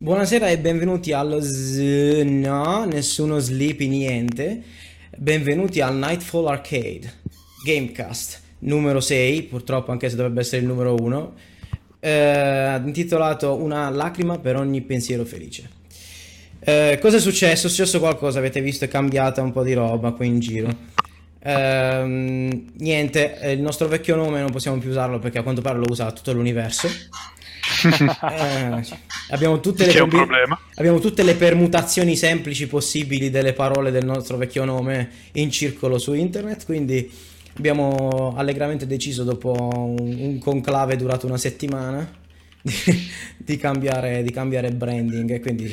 Buonasera e benvenuti allo no, nessuno sleepy niente. Benvenuti al Nightfall Arcade Gamecast numero 6, purtroppo, anche se dovrebbe essere il numero 1, intitolato Una lacrima per ogni pensiero felice. Cosa è successo? È successo qualcosa, avete visto, è cambiata un po' di roba qui in giro. Niente, il nostro vecchio nome non possiamo più usarlo perché a quanto pare lo usa tutto l'universo. Abbiamo tutte le permutazioni semplici possibili delle parole del nostro vecchio nome in circolo su internet, quindi abbiamo allegramente deciso, dopo un conclave durato una settimana, di cambiare branding, e quindi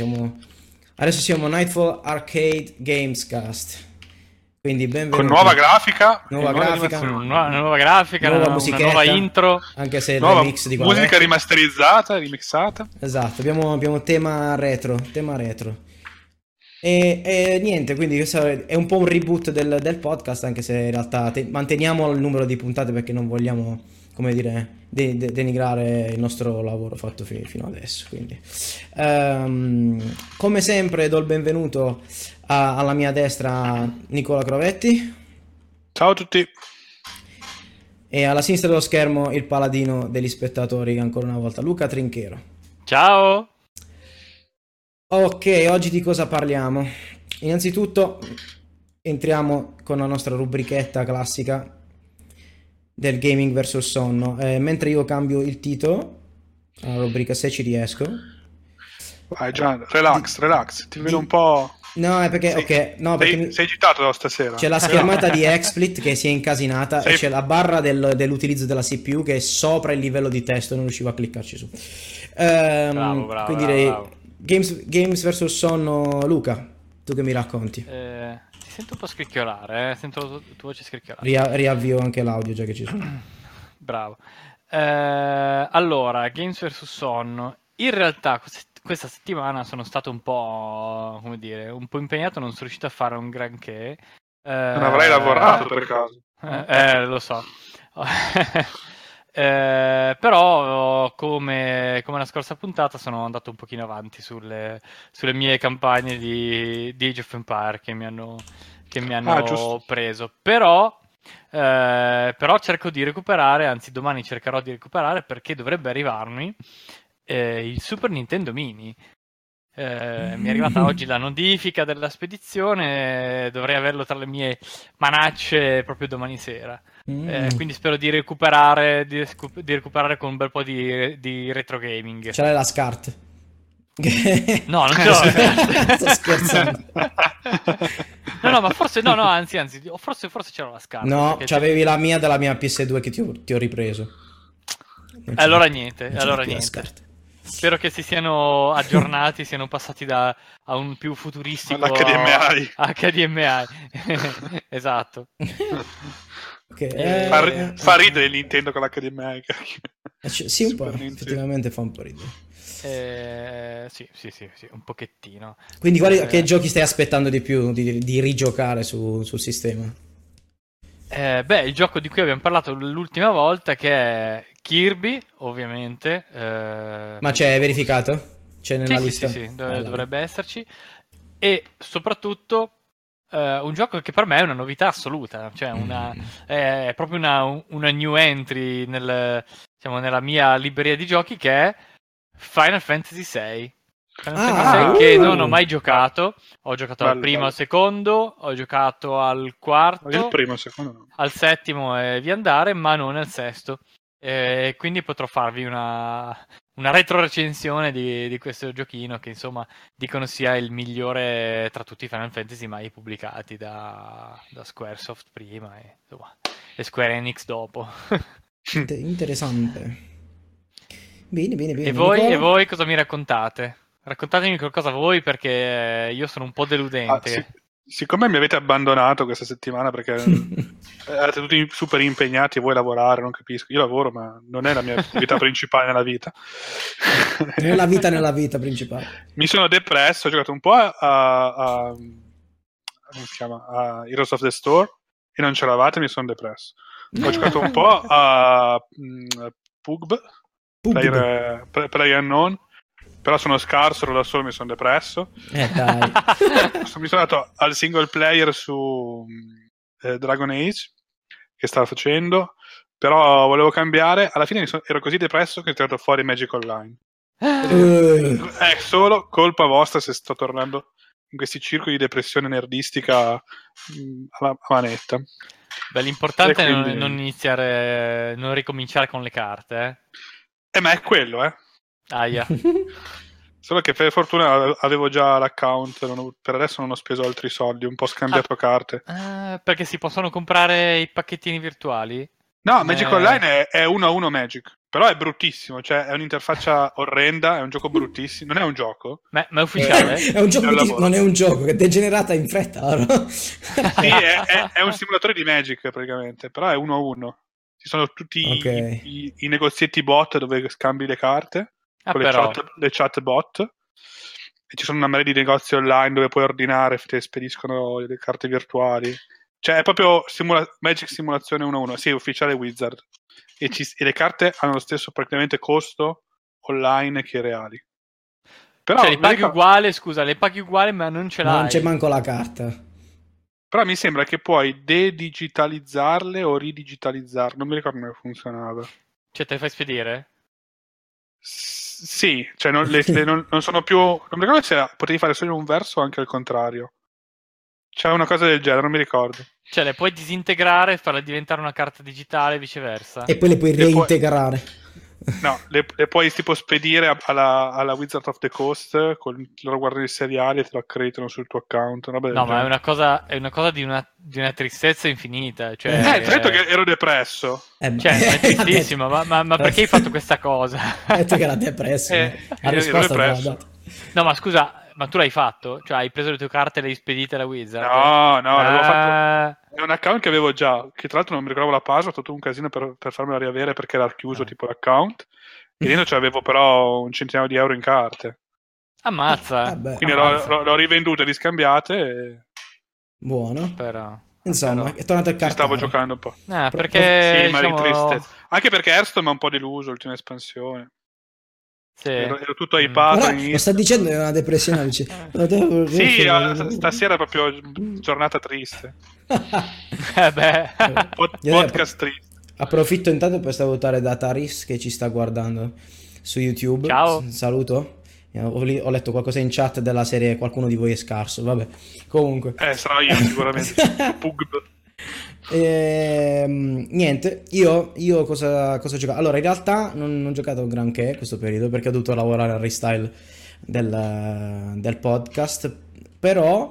adesso siamo Nightfall Arcade Gamecast. Quindi benvenuti. Con nuova grafica, nuova musichetta, nuova intro, anche se nuova remix di musica è rimasterizzata, remixata. Esatto, abbiamo tema retro. E niente, quindi questo è un po' un reboot del podcast, anche se in realtà manteniamo il numero di puntate perché non vogliamo, come dire, denigrare il nostro lavoro fatto fino adesso. Quindi, come sempre do il benvenuto alla mia destra Nicola Crovetti. Ciao a tutti. E alla sinistra dello schermo il paladino degli spettatori ancora una volta, Luca Trinchero. Ciao. Ok, oggi di cosa parliamo? Innanzitutto entriamo con la nostra rubrichetta classica del gaming verso il sonno, mentre io cambio il titolo alla rubrica, se ci riesco. Vai Gian, relax, ti vedo un po'. No, è perché sei agitato da stasera. C'è la schermata di XSplit che si è incasinata e c'è la barra dell'utilizzo della CPU che è sopra il livello di testo, non riuscivo a cliccarci su. Bravo, quindi direi Games versus sonno. Luca, tu che mi racconti? Ti sento un po' scricchiolare, sento la tua voce scricchiolare. Riavvio anche l'audio già che ci sono. Bravo. Allora, Games versus sonno. In realtà questa settimana sono stato un po', come dire, un po' impegnato, non sono riuscito a fare un granché. Non avrei lavorato per caso? Lo so. Però come la scorsa puntata sono andato un pochino avanti sulle mie campagne di Age of Empires che mi hanno preso. Però cerco di recuperare, anzi domani cercherò di recuperare, perché dovrebbe arrivarmi il Super Nintendo Mini. Mi è arrivata oggi la notifica della spedizione, dovrei averlo tra le mie manacce proprio domani sera. Quindi spero di recuperare con un bel po' di retro gaming. Ce l'hai la SCART? No, non ce l'ho. Sto scherzando. No, ma forse anzi, forse c'era la SCART. No, c'avevi la mia della mia PS2 che ti ho ripreso. Allora niente. Spero che si siano aggiornati, siano passati a un più futuristico HDMI. Esatto. Okay. Fa ridere Nintendo con l'HDMI. Sì, un po', effettivamente fa un po' ridere. Sì, un pochettino. Quindi che giochi stai aspettando di più di rigiocare sul sistema? Il gioco di cui abbiamo parlato l'ultima volta, che è Kirby, ovviamente. Ma c'è verificato? C'è nella lista? Sì, dovrebbe esserci. E soprattutto un gioco che per me è una novità assoluta, cioè è proprio una new entry nella mia libreria di giochi, che è Final Fantasy 6. Che non ho mai giocato. Ho giocato al primo, al secondo, ho giocato al quarto, al settimo e via andare, ma non al sesto. Quindi potrò farvi una retrorecensione di questo giochino, che insomma dicono sia il migliore tra tutti i Final Fantasy mai pubblicati da Squaresoft prima e Square Enix dopo. Interessante. Bene. E voi cosa mi raccontate? Raccontatemi qualcosa voi, perché io sono un po' deludente. Siccome mi avete abbandonato questa settimana perché eravate tutti super impegnati e voi lavorare, non capisco. Io lavoro, ma non è la mia attività principale nella vita. nella vita principale. Mi sono depresso, ho giocato un po' a come si chiama? A Heroes of the Storm e non c'eravate, mi sono depresso. Ho giocato un po' a PUBG, PlayerUnknown. Però sono scarso, da solo mi sono depresso. Dai. Mi sono andato al single player su Dragon Age, che stavo facendo, però volevo cambiare. Alla fine ero così depresso che ho tirato fuori Magic Online. È solo colpa vostra se sto tornando in questi circoli di depressione nerdistica a manetta. Beh, l'importante quindi... è non iniziare, non ricominciare con le carte. Ma è quello, Aia. Solo che per fortuna avevo già l'account, per adesso non ho speso altri soldi, un po' scambiato carte. Perché si possono comprare i pacchettini virtuali? No, Magic Online è 1-1 Magic, però è bruttissimo, cioè è un'interfaccia orrenda, è un gioco bruttissimo, non è un gioco. Ma è ufficiale? È un gioco, non è un gioco, che è degenerata in fretta. No? Sì, è un simulatore di Magic praticamente, però è 1-1. Ci sono tutti i negozietti bot dove scambi le carte. Con le chat bot, e ci sono una marea di negozi online dove puoi ordinare, ti spediscono le carte virtuali, cioè è proprio Magic Simulazione 1-1, sì, ufficiale Wizard, e le carte hanno lo stesso praticamente costo online che reali, però cioè, le paghi uguale ma non ce l'hai, non c'è manco la carta, però mi sembra che puoi dedigitalizzarle o ridigitalizzarle, non mi ricordo come funzionava, cioè te le fai spedire? Sì, cioè non sono più. Non mi ricordo se potevi fare solo un verso o anche il contrario. C'è una cosa del genere, non mi ricordo. Cioè le puoi disintegrare e farle diventare una carta digitale e viceversa. E poi le puoi reintegrare. No, le puoi tipo spedire alla Wizard of the Coast con loro, guardano i seriali e te lo accreditano sul tuo account. Roba del genere. Ma è una cosa di una tristezza infinita. Cioè, detto che ero depresso. È tristissimo, ma perché hai fatto questa cosa? Hai detto che era depresso. No, ma scusa, ma tu l'hai fatto? Cioè hai preso le tue carte e le hai spedite alla Wizard? No, l'avevo fatto. È un account che avevo già, che tra l'altro non mi ricordavo la password, ho fatto un casino per farmela riavere perché era chiuso tipo l'account, e dentro c'avevo però un centinaio di euro in carte. Ammazza! Quindi l'ho rivenduta e riscambiate. Buono. Però... Insomma, è tornato il cartone. Stavo giocando un po'. Perché... Sì, ma diciamo... triste. Anche perché Hearthstone mi ha un po' deluso, l'ultima espansione. Sì. Ero tutto hypato. Lo sta dicendo, è una depressione. Dice. Sì, stasera è proprio giornata triste. Podcast triste. Approfitto intanto per salutare Tataris che ci sta guardando su YouTube. Ciao. Saluto. Ho letto qualcosa in chat della serie "Qualcuno di voi è scarso". Vabbè, comunque. Sarò io sicuramente. Pugb. Niente, io cosa ho giocato? Allora, in realtà non ho giocato granché questo periodo perché ho dovuto lavorare al restyle del podcast, però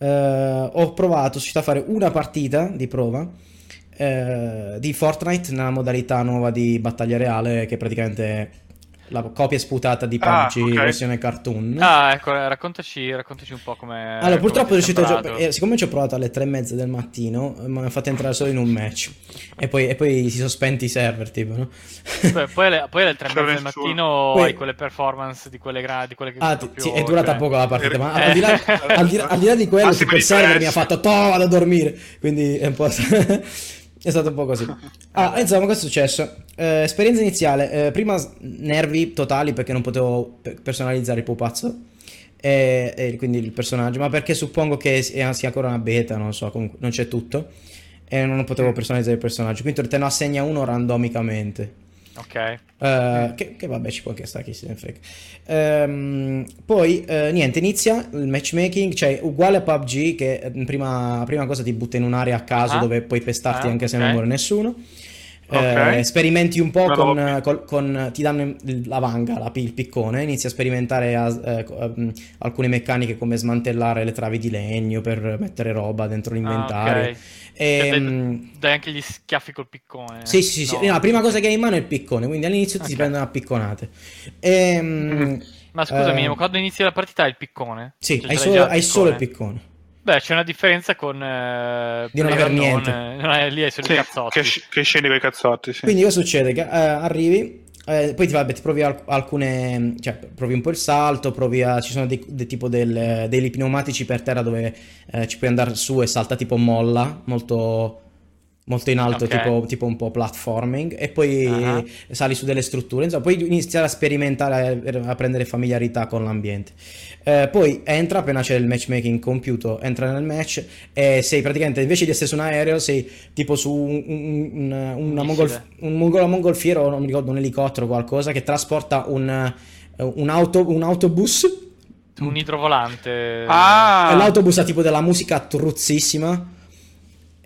ho provato, sono riuscito a fare una partita di prova di Fortnite, una modalità nuova di battaglia reale che praticamente... La copia sputata di PUBG versione cartoon. Ecco, raccontaci un po' come. Allora, purtroppo sono riuscito a giocare. Siccome ci ho provato alle 3:30 del mattino, mi hanno fatto entrare solo in un match. E poi si sospenti i server, tipo, no? Poi alle 3:30 del mattino hai quelle performance di quelle che sì, è durata poco la partita, ma al di là di quello, il server mi ha fatto vado a dormire. Quindi è un po'. È stato un po' così. Insomma, cosa è successo? Esperienza iniziale. Prima nervi totali perché non potevo personalizzare il pupazzo. E quindi il personaggio. Ma perché suppongo che sia ancora una beta, non so, comunque non c'è tutto. E non potevo personalizzare il personaggio. Quindi te ne assegna uno randomicamente. Ok. Che vabbè, ci può anche stare, chi se ne frega. Poi niente, inizia il matchmaking, cioè uguale a PUBG, che prima cosa ti butta in un'area a caso dove puoi pestarti anche se non muore nessuno. Sperimenti un po' con ti danno la vanga, il piccone, inizi a sperimentare alcune meccaniche come smantellare le travi di legno per mettere roba dentro l'inventario. Dai anche gli schiaffi col piccone. Sì. No, la prima cosa che hai in mano è il piccone, quindi all'inizio ti si prendono a picconate. Ma scusami, quando inizi la partita hai il piccone? Sì, cioè, hai solo il piccone. Beh, c'è una differenza con di non aver niente. Non è, lì è solo i cazzotti. Che scende con i cazzotti, sì. Quindi cosa succede? Che, arrivi, poi ti provi alcune... Cioè, provi un po' il salto, ci sono dei pneumatici per terra dove ci puoi andare su e salta tipo molla, molto in alto, okay. tipo un po' platforming, e poi sali su delle strutture, insomma, poi iniziare a sperimentare, a prendere familiarità con l'ambiente. Poi entra, appena c'è il matchmaking compiuto, entra nel match e sei praticamente, invece di essere su un aereo, sei tipo su una mongolfiera, non mi ricordo, un elicottero o qualcosa che trasporta un autobus, un idrovolante. Ah! L'autobus ha tipo della musica truzzissima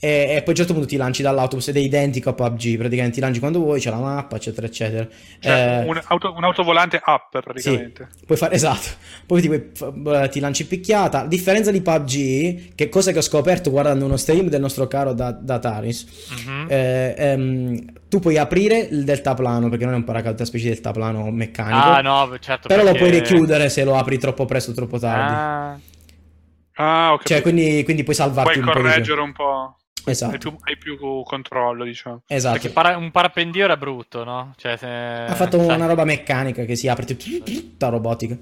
e poi a un certo punto ti lanci dall'autobus ed è identico a PUBG, praticamente ti lanci quando vuoi, c'è la mappa, eccetera eccetera. Cioè, un autovolante up praticamente. Sì, puoi fare, esatto, poi ti lanci picchiata. A differenza di PUBG, che cosa che ho scoperto guardando uno stream del nostro caro Tataris, tu puoi aprire il deltaplano, perché non è un paracadute, specie di deltaplano meccanico, no, certo, però perché... lo puoi richiudere se lo apri troppo presto o troppo tardi. Ok. Cioè, quindi puoi salvarti un po', puoi correggere un po'. Esatto. Hai più controllo, diciamo. Esatto. Perché un parapendio era brutto, no? Cioè, ha fatto una roba meccanica che si apre tutta robotica.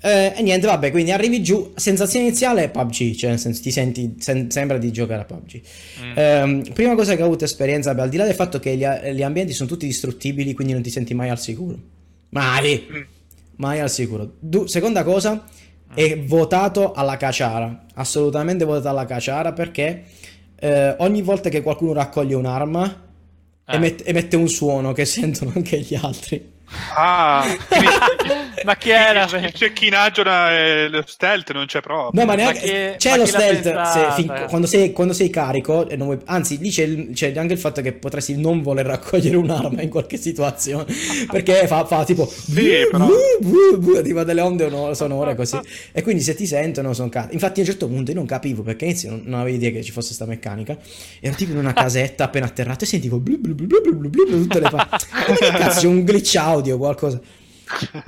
E niente, vabbè, quindi arrivi giù, sensazione iniziale è PUBG, cioè nel senso ti senti, sembra di giocare a PUBG. Prima cosa che ho avuto esperienza, beh, al di là del fatto che gli ambienti sono tutti distruttibili, quindi non ti senti mai al sicuro. Mai al sicuro. Seconda cosa, è votato alla caciara, assolutamente votato alla caciara, perché... ogni volta che qualcuno raccoglie un'arma emette un suono che sentono anche gli altri. Ma chi era? Il cecchinaggio, lo stealth non c'è proprio. No, ma neanche c'è lo stealth pensata, quando sei carico, e non vuoi, anzi lì c'è anche il fatto che potresti non voler raccogliere un'arma in qualche situazione perché fa tipo tipo delle onde sonore così, e quindi se ti sentono sono cazzo. Infatti a un certo punto io non capivo perché inizio non avevo idea che ci fosse sta meccanica, ero tipo in una casetta appena atterrato e sentivo blu blu blu blu blu blu tutte le ma che cazzo, un glitch audio o qualcosa.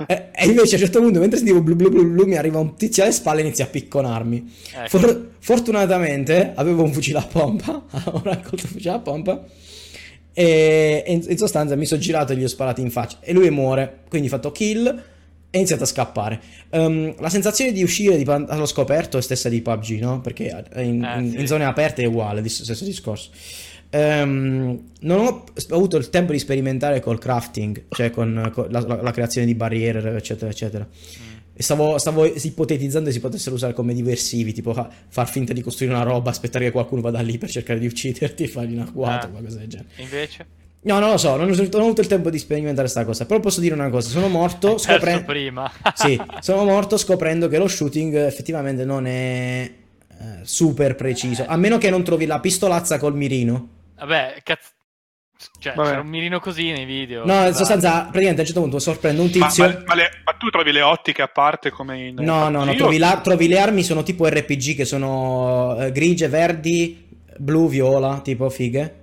E invece a un certo punto, mentre sentivo blu blu blu blu, mi arriva un tizio alle spalle e inizia a picconarmi. Ecco. Fortunatamente avevo un fucile a pompa, ho raccolto il fucile a pompa e in sostanza mi sono girato e gli ho sparato in faccia e lui muore, quindi ho fatto kill e ho iniziato a scappare. La sensazione di uscire allo scoperto è stessa di PUBG, no? Perché in zone aperte è uguale, stesso discorso. Non ho avuto il tempo di sperimentare col crafting, cioè con la creazione di barriere, eccetera eccetera. Stavo ipotetizzando che si potessero usare come diversivi, tipo far finta di costruire una roba, aspettare che qualcuno vada lì per cercare di ucciderti e fargli una quadra, qualcosa del genere. Invece no, non lo so, non ho avuto il tempo di sperimentare sta cosa, però posso dire una cosa, sono morto prima. Sì, sono morto scoprendo che lo shooting effettivamente non è super preciso, a meno che non trovi la pistolazza col mirino. Vabbè, cazzo. Cioè, c'era un mirino così nei video. No, in sostanza, praticamente a un certo punto sorprende un tizio. Ma tu trovi le ottiche a parte come in... No, trovi le armi, sono tipo RPG, che sono grigie, verdi, blu, viola, tipo fighe.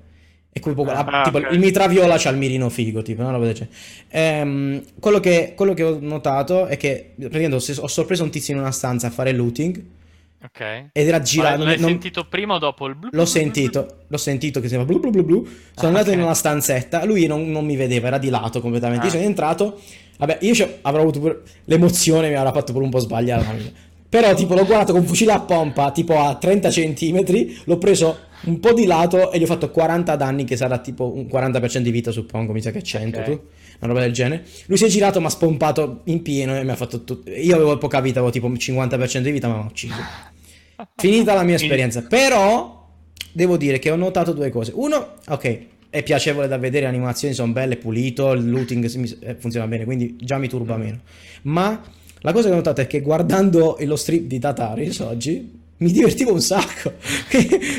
E tipo, okay. Il mitraviola c'ha il mirino figo, tipo una roba del genere. Quello che ho notato è che praticamente ho sorpreso un tizio in una stanza a fare looting. Ok. Ed era girato. L'hai sentito prima o dopo il blu? L'ho sentito che si chiama blu blu blu blu. Sono andato in una stanzetta. Lui non mi vedeva, era di lato completamente. Io sono entrato. Vabbè, io avrò avuto pure l'emozione, mi avrà fatto pure un po' sbagliare. Però, tipo, l'ho guardato con fucile a pompa, tipo a 30 centimetri. L'ho preso un po' di lato e gli ho fatto 40 danni, che sarà tipo un 40% di vita, suppongo. Mi sa che 100, okay. Tu. Una roba del genere. Lui si è girato, mi ha spompato in pieno e mi ha fatto tutto. Io avevo poca vita, avevo tipo 50% di vita, ma mi ha ucciso. Finita la mia esperienza. Però devo dire che ho notato due cose. Uno, ok, è piacevole da vedere, le animazioni sono belle, pulito, il looting funziona bene, quindi già mi turba meno. Ma la cosa che ho notato è che guardando lo strip di Tataris oggi mi divertivo un sacco.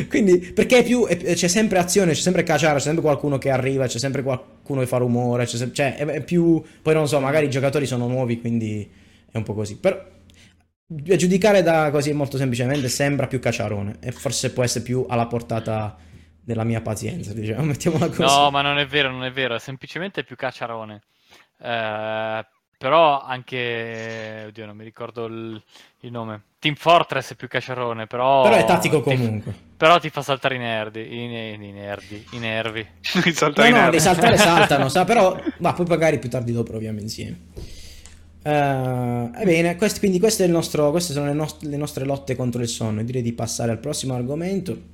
Quindi, perché c'è sempre azione, c'è sempre caciara, c'è sempre qualcuno che arriva, c'è sempre qualcuno che fa rumore, cioè è più... Poi non so, magari i giocatori sono nuovi, quindi è un po' così. Però a giudicare da così molto semplicemente sembra più caciarone e forse può essere più alla portata della mia pazienza, diciamo, mettiamola così. No, ma non è vero, è semplicemente più caciarone. Però anche, oddio non mi ricordo il nome, Team Fortress è più cacciarone, però è tattico comunque. Però ti fa saltare i nervi. Saltare i nervi. Di saltare saltano, però ma poi magari più tardi lo proviamo insieme. Ebbene, quindi questo è il nostro, queste sono le nostre lotte contro il sonno. Direi di passare al prossimo argomento,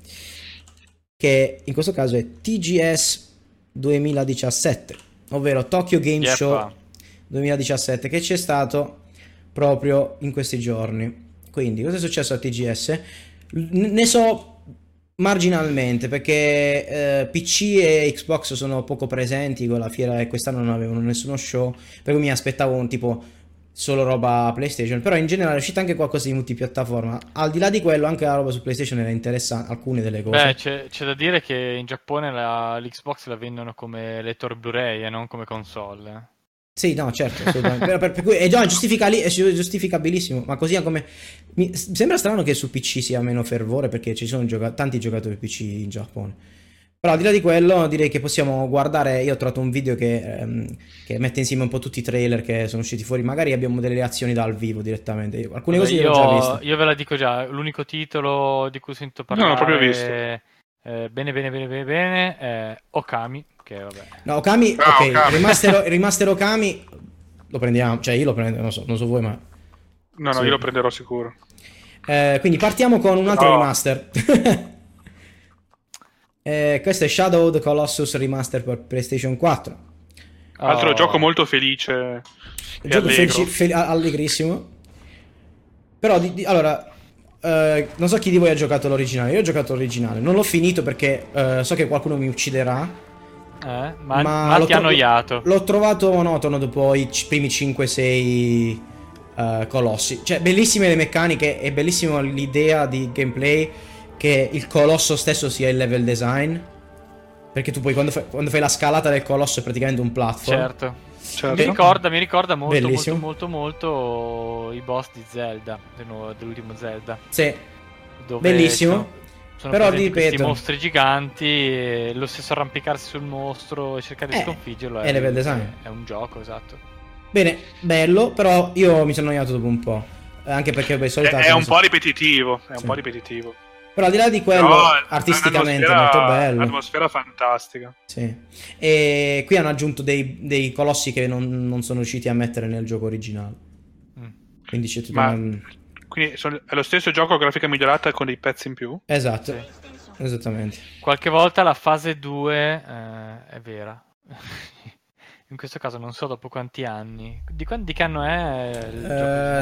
che in questo caso è TGS 2017, ovvero Tokyo Game Show 2017, che c'è stato proprio in questi giorni. Quindi cosa è successo a TGS? Ne so marginalmente perché PC e Xbox sono poco presenti con la fiera e quest'anno non avevano nessuno show, per cui mi aspettavo un tipo solo roba PlayStation, però in generale è uscita anche qualcosa di multipiattaforma. Al di là di quello, anche la roba su PlayStation era interessante, alcune delle cose. Beh, c'è da dire che in Giappone l'Xbox la vendono come lettore Blu-ray e non come console. Sì, no, certo, per cui è giustificabilissimo, ma così come... Mi sembra strano che su PC sia meno fervore, perché ci sono tanti giocatori PC in Giappone. Però al di là di quello direi che possiamo guardare, io ho trovato un video che mette insieme un po' tutti i trailer che sono usciti fuori, magari abbiamo delle reazioni dal vivo direttamente, alcune cose le ho già viste. Io ve la dico già, l'unico titolo di cui sento parlare... No, l'ho proprio visto. Bene, Ōkami. Okay, vabbè. No, Ōkami, ok, Ōkami. Remaster Ōkami lo prendiamo, cioè io lo prendo, non so voi, ma no, sì. Io lo prenderò sicuro. Quindi partiamo con un altro remaster. Questo è Shadow of the Colossus remaster per PlayStation 4. Altro gioco molto felice. Gioco allegrissimo. Però allora non so chi di voi ha giocato l'originale. Io ho giocato l'originale, non l'ho finito perché so che qualcuno mi ucciderà. Ma ti ha annoiato. L'ho trovato monotono dopo i primi 5-6 colossi. Cioè, bellissime le meccaniche e bellissima l'idea di gameplay che il colosso stesso sia il level design, perché tu poi quando fai la scalata del colosso è praticamente un platform. Certo. Mi ricorda molto i boss di Zelda, dell'ultimo Zelda. Sì, bellissimo. Sono però questi mostri giganti, lo stesso arrampicarsi sul mostro e cercare di sconfiggerlo è level design. È un gioco, esatto. Bene, bello, però io mi sono annoiato dopo un po', anche perché per solità è un po' ripetitivo. Però al di là di quello, no, artisticamente è molto bello. Un'atmosfera fantastica. Sì. E qui hanno aggiunto dei colossi che non sono riusciti a mettere nel gioco originale. Quindi c'è tutto Quindi è lo stesso gioco, grafica migliorata con dei pezzi in più? Esatto, sì. Esattamente. Qualche volta la fase 2 è vera. In questo caso non so dopo quanti anni. Di che anno è il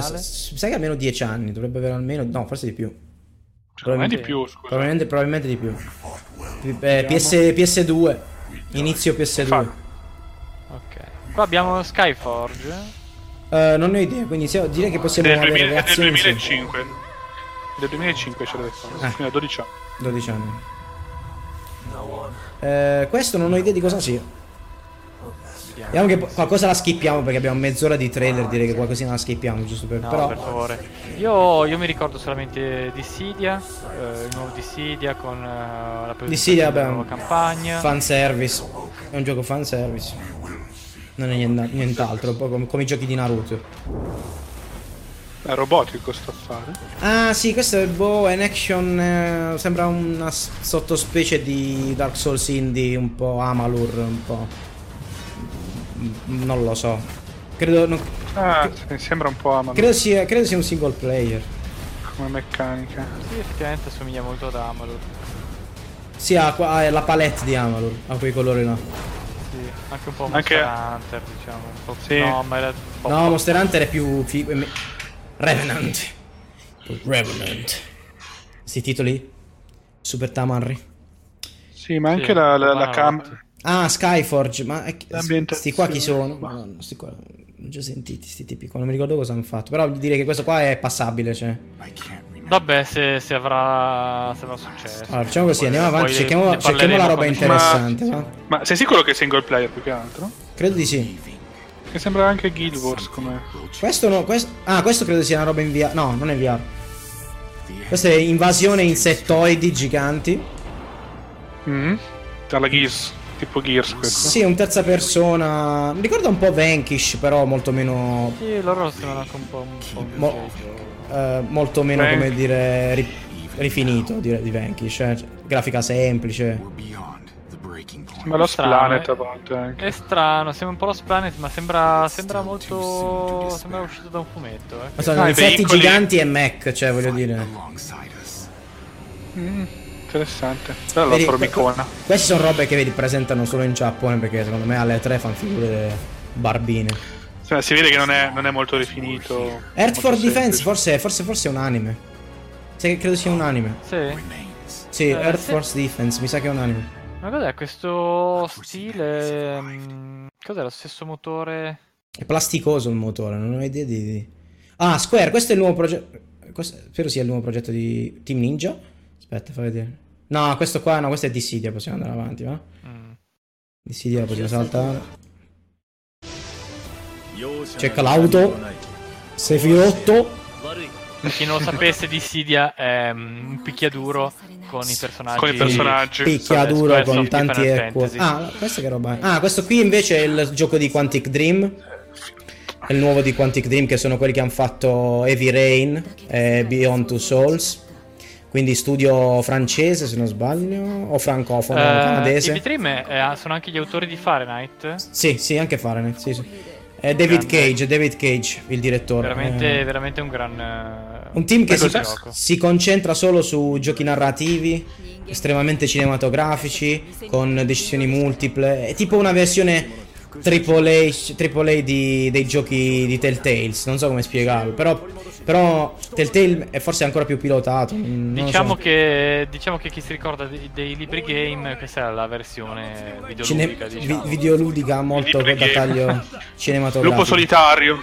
gioco? Sai che almeno 10 anni, dovrebbe avere almeno... No, forse di più. Probabilmente di più. PS2, inizio PS2. Ok. Qua abbiamo Skyforge. Non ne ho idea, quindi direi che possiamo avere reazioni. Del 2005 c'è da fare, fino a 12 anni. Questo non ho idea di cosa sia. Vediamo che qualcosa la skippiamo, perché abbiamo mezz'ora di trailer, direi che qualcosina la skippiamo, giusto per... No, però... per favore. Io mi ricordo solamente Dissidia, il nuovo Dissidia con la presentazione della nuova campagna. Fanservice, è un gioco fanservice. Non è nient'altro, un po' come i giochi di Naruto. È robotico sto affare. Ah sì, questo è un action, sembra una sottospecie di Dark Souls indie, un po' Amalur, un po'... non lo so. Credo... Non... Ah, mi sembra un po' Amalur. Credo sia un single player. Come meccanica. Sì, effettivamente assomiglia molto ad Amalur. Sì, ha la palette di Amalur, ha quei colori là. No. Anche un po' Monster Hunter, diciamo. Un po'... Sì. No, ma era un po'... No, Monster Hunter è più Revenant. Questi titoli Super Tamarri. Sì, ma anche la camera. Ah, Skyforge, ma sti qua chi sono? Ma no, sti qua non ci ho sentiti, sti tipi qua, non mi ricordo cosa hanno fatto, però direi che questo qua è passabile, cioè. Vabbè, se avrà successo. Allora, facciamo così, andiamo avanti, cerchiamo la roba interessante. Ma sei sicuro che è single player più che altro? Credo di sì. Che sembra anche Guild Wars come... Questo no, questo credo sia una roba in VR. No, non è VR. Questa è invasione insettoidi giganti. Dalla Gears. tipo Gears questo. Sì, un terza persona. Mi ricorda un po' Vanquish, però molto meno. Sì, loro sembrano anche molto meno, come dire, rifinito di Vanquish, grafica semplice. Ma lo Splanet a volte anche. È strano, sembra un po' lo Splanet, ma sembra molto. Sembra uscito da un fumetto. Ma sono effetti giganti e mech, cioè voglio dire. Interessante. Però la formicona. Queste sono robe che vedi presentano solo in Giappone, perché secondo me alle tre fanno figure barbine. Cioè, si vede che non è molto rifinito. Earth for Defense forse è un anime. Sai, credo sia un anime. Sì, Earth Force Defense, mi sa che è un anime. Ma cos'è questo stile? Cos'è, lo stesso motore? È plasticoso il motore, non ho idea di... Ah, Square, questo è il nuovo progetto. Spero sia il nuovo progetto di Team Ninja. Aspetta, fa vedere. No, questo qua, no, questo è Dissidia, possiamo andare avanti, va? Dissidia la possiamo saltare. Cerca l'auto. Sefirotto. Per chi non lo sapesse, Dissidia è un picchiaduro con i personaggi. Picchiaduro con tanti eco. Ah, questo che roba è? Ah, questo qui invece è il gioco di Quantic Dream. È il nuovo di Quantic Dream, che sono quelli che hanno fatto Heavy Rain e Beyond Two Souls. Quindi studio francese, se non sbaglio, o francofono canadese. Heavy Dream sono anche gli autori di Fahrenheit? Sì, anche Fahrenheit, sì. David Cage, il direttore. Veramente un gran... Un team che si concentra solo su giochi narrativi, estremamente cinematografici, con decisioni multiple. È tipo una versione AAA dei giochi di Telltales, non so come spiegarlo. Però Telltale è forse ancora più pilotato. Diciamo che chi si ricorda dei libri game, questa è la versione videoludica. Videoludica molto da taglio cinematografico. Lupo solitario.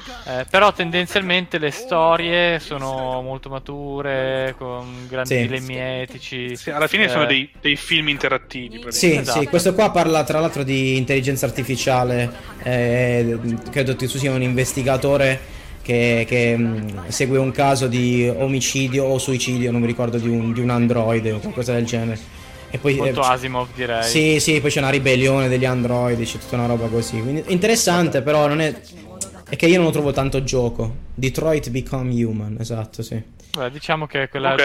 Però tendenzialmente le storie sono molto mature, con grandi dilemmi etici. Sì, alla fine sono dei film interattivi. Sì, esatto. Sì, questo qua parla tra l'altro di intelligenza artificiale. Credo che tu sia un investigatore che segue un caso di omicidio o suicidio, non mi ricordo, di un androide o qualcosa del genere. E poi molto Asimov, direi. Sì, poi c'è una ribellione degli androidi, c'è tutta una roba così. Quindi interessante, però non è... È che io non lo trovo tanto gioco. Detroit Become Human, esatto, sì. Beh, diciamo che quella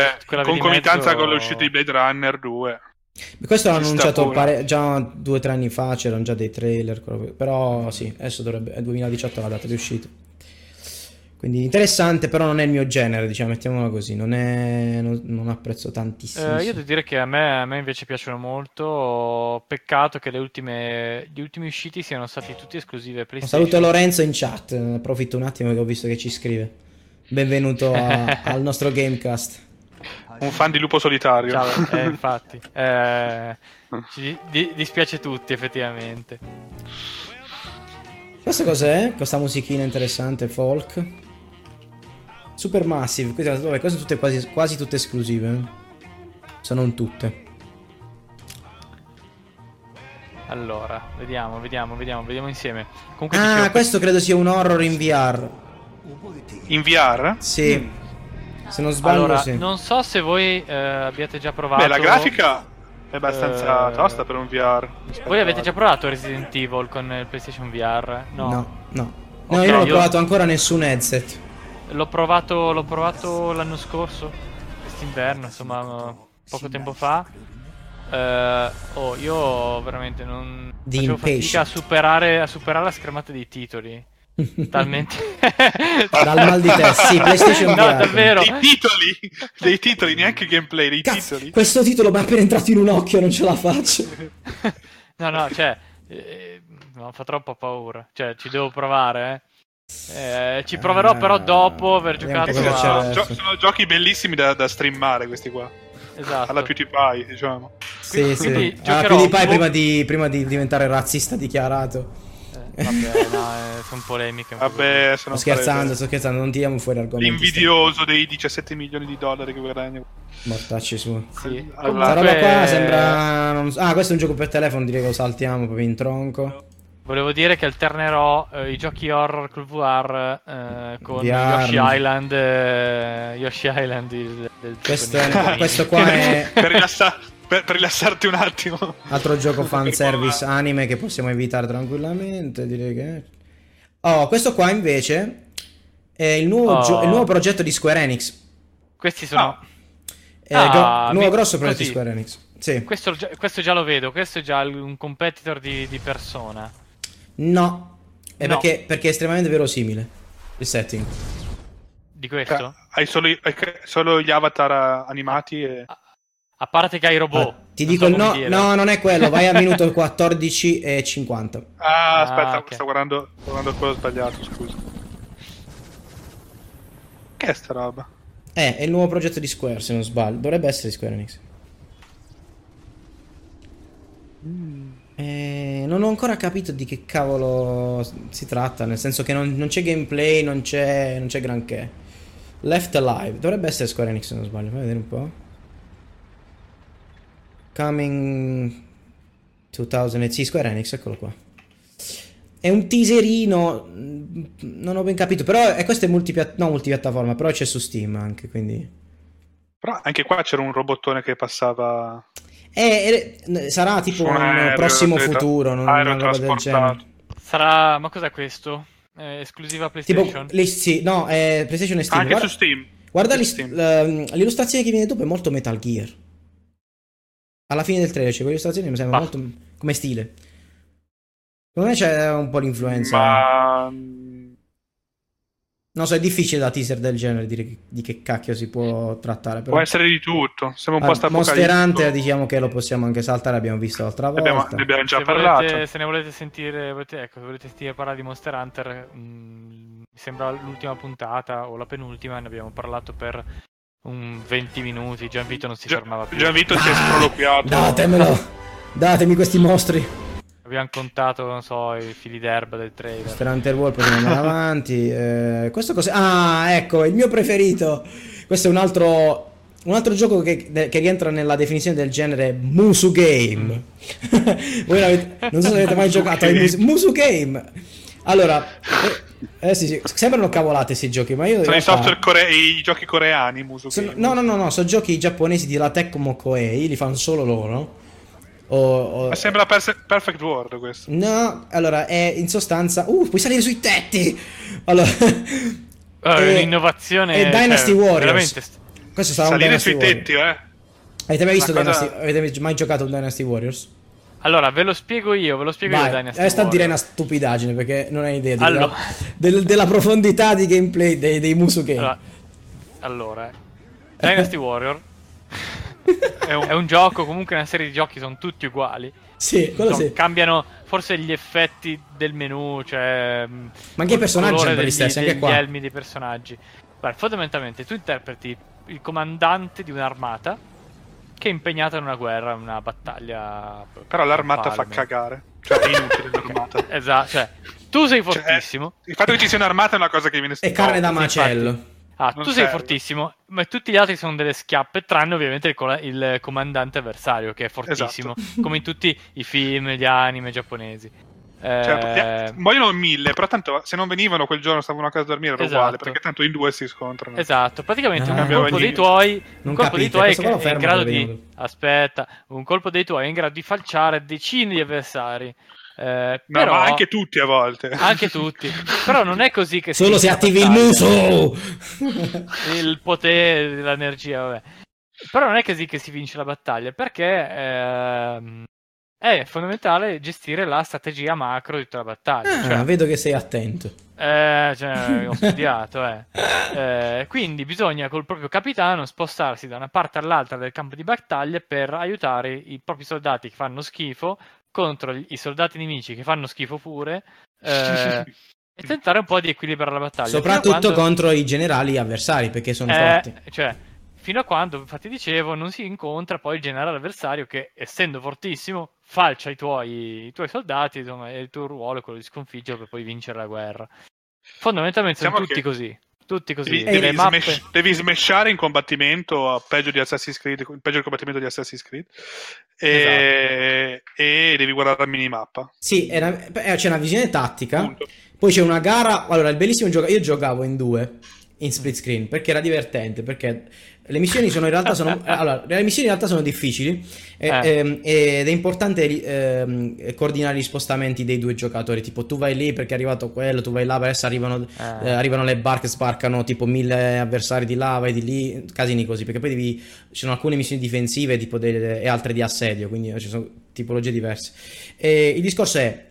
concomitanza con l'uscita di Blade Runner 2. Questo l'hanno annunciato già 2 o 3 anni fa, c'erano già dei trailer, però sì, adesso dovrebbe... È 2018 la data di uscita. Quindi interessante, però non è il mio genere, diciamo, mettiamola così, non apprezzo tantissimo. Io devo dire che a me invece piacciono molto. Peccato che gli ultimi usciti siano stati tutti esclusive PlayStation. Un saluto a Lorenzo in chat, approfitto un attimo che ho visto che ci scrive. Benvenuto al nostro Gamecast. Un fan di Lupo Solitario. Ciao, infatti. Ci dispiace tutti, effettivamente. Questa cos'è? Questa musichina interessante, folk. Supermassive, queste sono tutte quasi tutte esclusive. Se non tutte. Allora, vediamo insieme. Comunque questo credo sia un horror in VR. In VR? Sì. Se non sbaglio, allora, sì. Non so se voi abbiate già provato. Beh, la grafica è abbastanza tosta per un VR. Voi avete già provato Resident Evil con il PlayStation VR? No. Okay, io non ho provato ancora nessun headset. L'ho provato l'anno scorso, quest'inverno, insomma, poco tempo fa. Io veramente non facevo fatica a superare la schermata dei titoli. Talmente dal mal di testa. Sì, PlayStation VR. No, davvero. Dei titoli, neanche gameplay, dei cazzo, titoli. Questo titolo mi è appena entrato in un occhio, non ce la faccio. No, cioè fa troppa paura. Cioè, ci devo provare, eh. Ci proverò però dopo aver giocato sono giochi bellissimi da streamare, questi qua. Esatto. Alla PewDiePie, diciamo. Quindi giocherò PewDiePie prima di diventare razzista dichiarato. Vabbè, no, sono polemiche. Vabbè, sto scherzando, non tiriamo fuori argomenti. L'invidioso dei $17 milioni che guadagno. Mortacci su. Sì. Allora, questa roba qua sembra... Ah, questo è un gioco per telefono, direi che lo saltiamo proprio in tronco. Volevo dire che alternerò i giochi horror col VR con Yoshi Island, Questo qua è... per rilassarti un attimo. Altro gioco fanservice anime che possiamo evitare tranquillamente, direi che... Oh, questo qua invece è il nuovo progetto di Square Enix. Questi sono... nuovo grosso progetto di Square Enix. Sì. Questo già lo vedo, questo è già un competitor di Persona. No, perché è estremamente verosimile il setting di questo. Hai solo gli avatar animati e... a parte che hai robot. Ti dico no, non è quello. Vai a minuto 14:50. Aspetta, okay. Sto guardando quello sbagliato, scusa. Che è sta roba? È il nuovo progetto di Square, se non sbaglio. Dovrebbe essere Square Enix. Non ho ancora capito di che cavolo si tratta, nel senso che non c'è gameplay, non c'è granché. Left Alive dovrebbe essere Square Enix, se non sbaglio. Fai vedere un po'. Coming 2000, sì, Square Enix, eccolo qua. È un teaserino, non ho ben capito, però questo è multipiattaforma, però c'è su Steam anche, quindi. Però anche qua c'era un robottone che passava. Sarà tipo un prossimo futuro, non roba del genere. Sarà, ma cos'è questo? Esclusiva PlayStation? Tipo, è PlayStation e Steam. Anche su Steam. Guarda l'illustrazione che viene dopo è molto Metal Gear. Alla fine del trailer c'è quell'illustrazione, mi sembra molto come stile. Secondo me c'è un po' l'influenza. Ma non so, è difficile da teaser del genere dire di che cacchio si può trattare. Però. Può essere di tutto. Siamo un po' stapocalizzati. Monster Hunter, diciamo che lo possiamo anche saltare, abbiamo visto l'altra volta. Abbiamo già parlato. Se ne volete sentire, volete parlare di Monster Hunter, mi sembra l'ultima puntata o la penultima, ne abbiamo parlato per un 20 minuti. Gianvito non si fermava più. Gianvito si è sproloquiato. Datemelo! Datemi questi mostri! Abbiamo contato, non so, i fili d'erba del trailer. Monster Hunter Wolf, possiamo andare avanti. Questo cos'è? Ecco, il mio preferito. Questo è un altro gioco che rientra nella definizione del genere Musu Game. Non so se avete mai giocato ai Musu Game. Allora, sì, sembrano cavolate questi giochi, ma io sono i software i giochi coreani, Musu Game. No, sono giochi giapponesi di la Tecmo Koei, li fanno solo loro. Ma sembra Perfect World questo. No, allora è in sostanza puoi salire sui tetti. Allora è un'innovazione. È Dynasty Warriors veramente. Questo sarà salire un Dynasty sui Warriors. Tetti, avete mai visto avete mai giocato un Dynasty Warriors? Allora ve lo spiego io Dynasty Warriors. Sta a dire una stupidaggine perché non hai idea della profondità di gameplay dei Musou Game. Allora Dynasty Warrior è un gioco, comunque una serie di giochi, sono tutti uguali. Sì, quello sì. Cambiano forse gli effetti del menu, cioè ma anche i personaggi sono gli stessi, anche qua. Gli elmi dei personaggi. Beh, fondamentalmente tu interpreti il comandante di un'armata che è impegnata in una guerra, una battaglia. Però l'armata fa cagare. Cioè è inutile l'armata. Esatto, cioè tu sei fortissimo. Cioè, il fatto che ci sia un'armata è una cosa che viene è carne da macello. Infatti, tu sei fortissimo, ma tutti gli altri sono delle schiappe, tranne ovviamente il comandante avversario, che è fortissimo, esatto. Come in tutti i film, gli anime giapponesi. Cioè, vogliono 1000, però tanto se non venivano quel giorno stavano a casa a dormire, era uguale, perché tanto in due si scontrano. Esatto, praticamente un colpo dei tuoi è in grado di falciare decine di avversari. Però, ma anche tutti a volte. Anche tutti. Però non è così che solo se attivi il muso! Il potere, l'energia, vabbè. Però non è così che si vince la battaglia, perché è fondamentale gestire la strategia macro di tutta la battaglia. Cioè, vedo che sei attento. Ho studiato, Quindi bisogna col proprio capitano spostarsi da una parte all'altra del campo di battaglia per aiutare i propri soldati che fanno schifo contro i soldati nemici che fanno schifo pure e tentare un po' di equilibrare la battaglia, soprattutto contro i generali avversari, perché sono forti, cioè fino a quando, infatti dicevo, non si incontra poi il generale avversario che, essendo fortissimo, falcia i tuoi soldati, insomma, e il tuo ruolo è quello di sconfiggerlo per poi vincere la guerra. Fondamentalmente sono tutti così. tutti così. Devi smashare in combattimento, peggio di Assassin's Creed, peggio il combattimento di Assassin's Creed, esatto. E devi guardare la minimappa. Sì, c'è una visione tattica. Punto. Poi c'è una gara. Allora, il bellissimo gioco. Io giocavo in due, in split screen, perché era divertente, perché le missioni sono in realtà sono difficili ed è importante coordinare gli spostamenti dei due giocatori, tipo tu vai lì perché è arrivato quello, tu vai là perché adesso arrivano le barche, sbarcano tipo 1000 avversari di là, vai di lì, casini così, perché poi ci sono alcune missioni difensive tipo e altre di assedio, quindi ci sono tipologie diverse. E il discorso è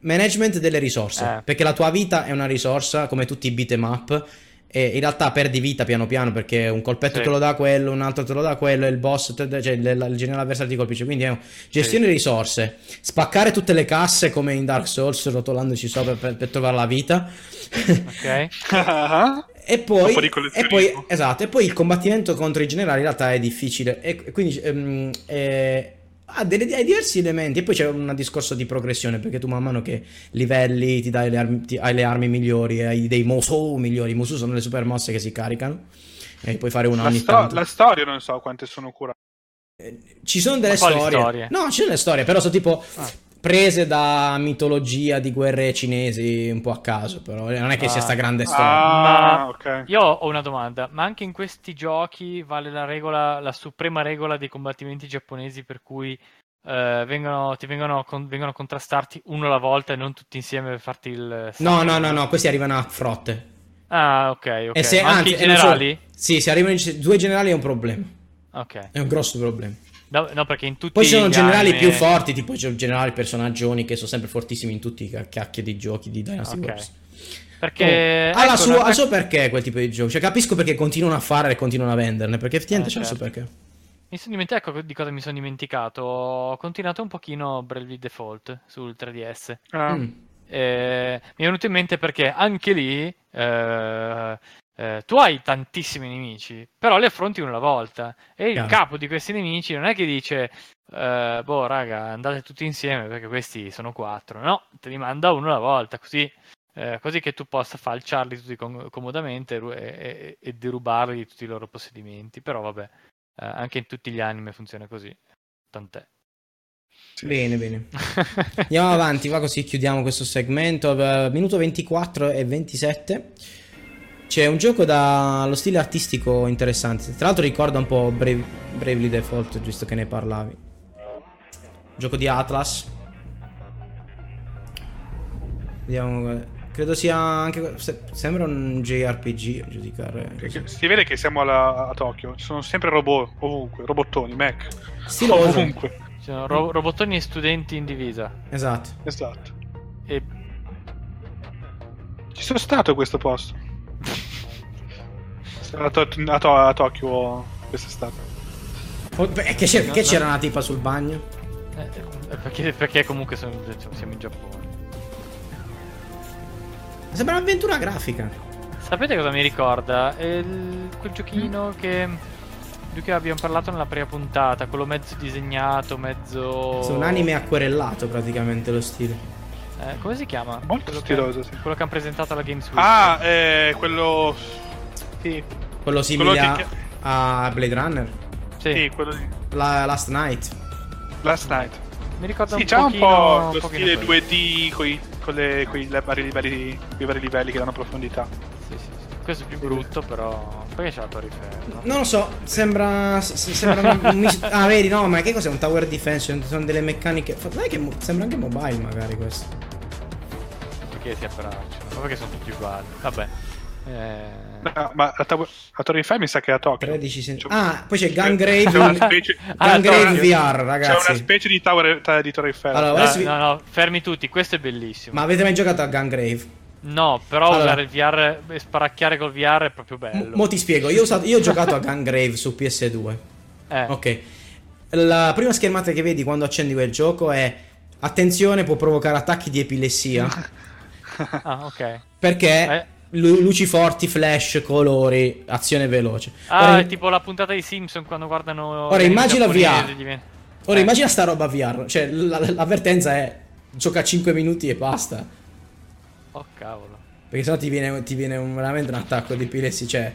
management delle risorse, perché la tua vita è una risorsa come tutti i beat'em up. E in realtà perdi vita piano piano, perché un colpetto te lo dà quello, un altro te lo dà quello, e il boss, cioè il generale avversario ti colpisce. Quindi è gestione risorse, spaccare tutte le casse come in Dark Souls, rotolandoci sopra per trovare la vita. Ok. E poi esatto, e poi il combattimento contro i generali in realtà è difficile, e quindi ha diversi elementi. E poi c'è un discorso di progressione, perché tu man mano che livelli ti dai le armi, hai le armi migliori, hai dei Musou migliori. I Musou sono le super mosse che si caricano e puoi fare una ogni tanto. La storia non so quante sono curate, ci sono delle storie. No, ci sono delle storie, però sono tipo prese da mitologia di guerre cinesi un po' a caso, però non è che sia sta grande storia. Okay. Io ho una domanda, ma anche in questi giochi vale la suprema regola dei combattimenti giapponesi, per cui vengono a contrastarti uno alla volta e non tutti insieme per farti il... No, questi arrivano a frotte. Ok. E se, anche i generali? Sì, se arrivano due generali è un problema. Ok. È un grosso problema. No, perché in tutti poi ci sono generali più forti, tipo c'è un generale personaggioni che sono sempre fortissimi in tutti i cacchi di giochi di Dynasty Warriors. Perché al suo perché quel tipo di gioco, cioè capisco perché continuano a fare e continuano a venderne, perché effettivamente c'è il suo perché. Mi sono dimenticato, ecco di cosa mi sono dimenticato. Ho continuato un pochino Bravely Default sul 3DS. Mi è venuto in mente perché anche lì tu hai tantissimi nemici, però li affronti una volta, e il capo di questi nemici non è che dice raga, andate tutti insieme perché questi sono 4, no, te li manda uno alla volta, così che tu possa falciarli tutti comodamente e derubarli di tutti i loro possedimenti. Però vabbè, anche in tutti gli anime funziona così, tant'è. Bene. Andiamo avanti, va così chiudiamo questo segmento. Minuto 24 e 27. C'è un gioco dallo stile artistico interessante. Tra l'altro ricorda un po' Bravely Default, giusto che ne parlavi. Gioco di Atlas. Vediamo. Credo sia anche... Sembra un JRPG a giudicare. Si vede che siamo a Tokyo. Ci sono sempre robot ovunque. Robottoni, mech. Stiloso. Ovunque. Cioè, robottoni e studenti in divisa. Esatto. E... Ci sono stato a questo posto. Sono a Tokyo quest'estate. Perché c'era una tipa sul bagno? Perché comunque siamo in Giappone. Sembra un'avventura grafica. Sapete cosa mi ricorda? Quel giochino di cui abbiamo parlato nella prima puntata, quello mezzo disegnato, mezzo... È un anime acquerellato praticamente lo stile. Come si chiama? Molto stiloso, sì. Quello che hanno presentato alla Games Week. Quello... Sì. Quello simile a Blade Runner? Sì, quello lì. Last Night. Mi ricorda un po' lo stile 2D con i vari livelli che danno profondità. Sì. Questo è più brutto, però... Perché c'è la torre Eiffel? Non lo so, sembra vedi, no, ma che cos'è un tower defense? Sono delle meccaniche... Dai che sembra anche mobile magari questo. Perché si abbracciano? Ma perché sono tutti uguali? Vabbè. No, ma la torre Eiffel mi sa che è a Tokyo. 13... poi c'è Gungrave VR, ragazzi. C'è una specie di di torre Eiffel. Allora, no, fermi tutti, questo è bellissimo. Ma avete mai giocato a Gungrave? No, però allora, usare il VR e sparacchiare col VR è proprio bello. Mo ti spiego, io ho giocato a Gungrave su PS2. Ok. La prima schermata che vedi quando accendi quel gioco è: attenzione, può provocare attacchi di epilessia. Ok. Perché luci forti, flash, colori, azione veloce. È tipo la puntata di Simpson quando guardano. Ora immagina VR. Ora immagina sta roba VR. Cioè l'avvertenza è: gioca 5 minuti e basta. Oh cavolo. Perché sennò ti viene veramente un attacco di epilessi. Cioè,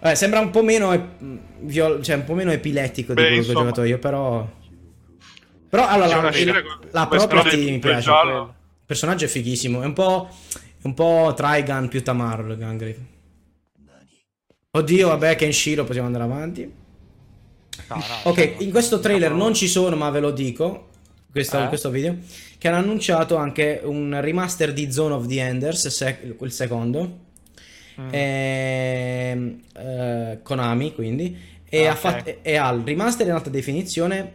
vabbè, sembra un po' meno un po' meno epilettico di quello che ho giocato io, però. Però allora la property mi piace. Il personaggio è fighissimo. È un po' Trigun più Tamaro il Gungrave. Oddio, vabbè, Kenshiro, possiamo andare avanti. Ok, in questo trailer non ci sono, ma ve lo dico. Questo video che hanno annunciato anche un remaster di Zone of the Enders, quel secondo, Konami quindi, e ha il remaster in alta definizione,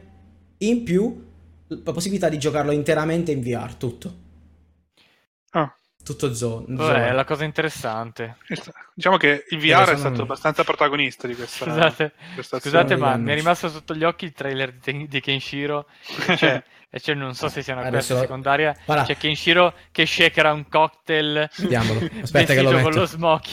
in più la possibilità di giocarlo interamente in VR, tutto Zone. Vabbè, è la cosa interessante. Diciamo che in VR è stato abbastanza protagonista di questa. Scusate ma mi è rimasto sotto gli occhi il trailer di Kenshiro. Cioè, cioè non so se sia una questa secondaria. C'è cioè Kenshiro che shakerà un cocktail. Vediamolo. Aspetta che lo metto. Con lo smoky.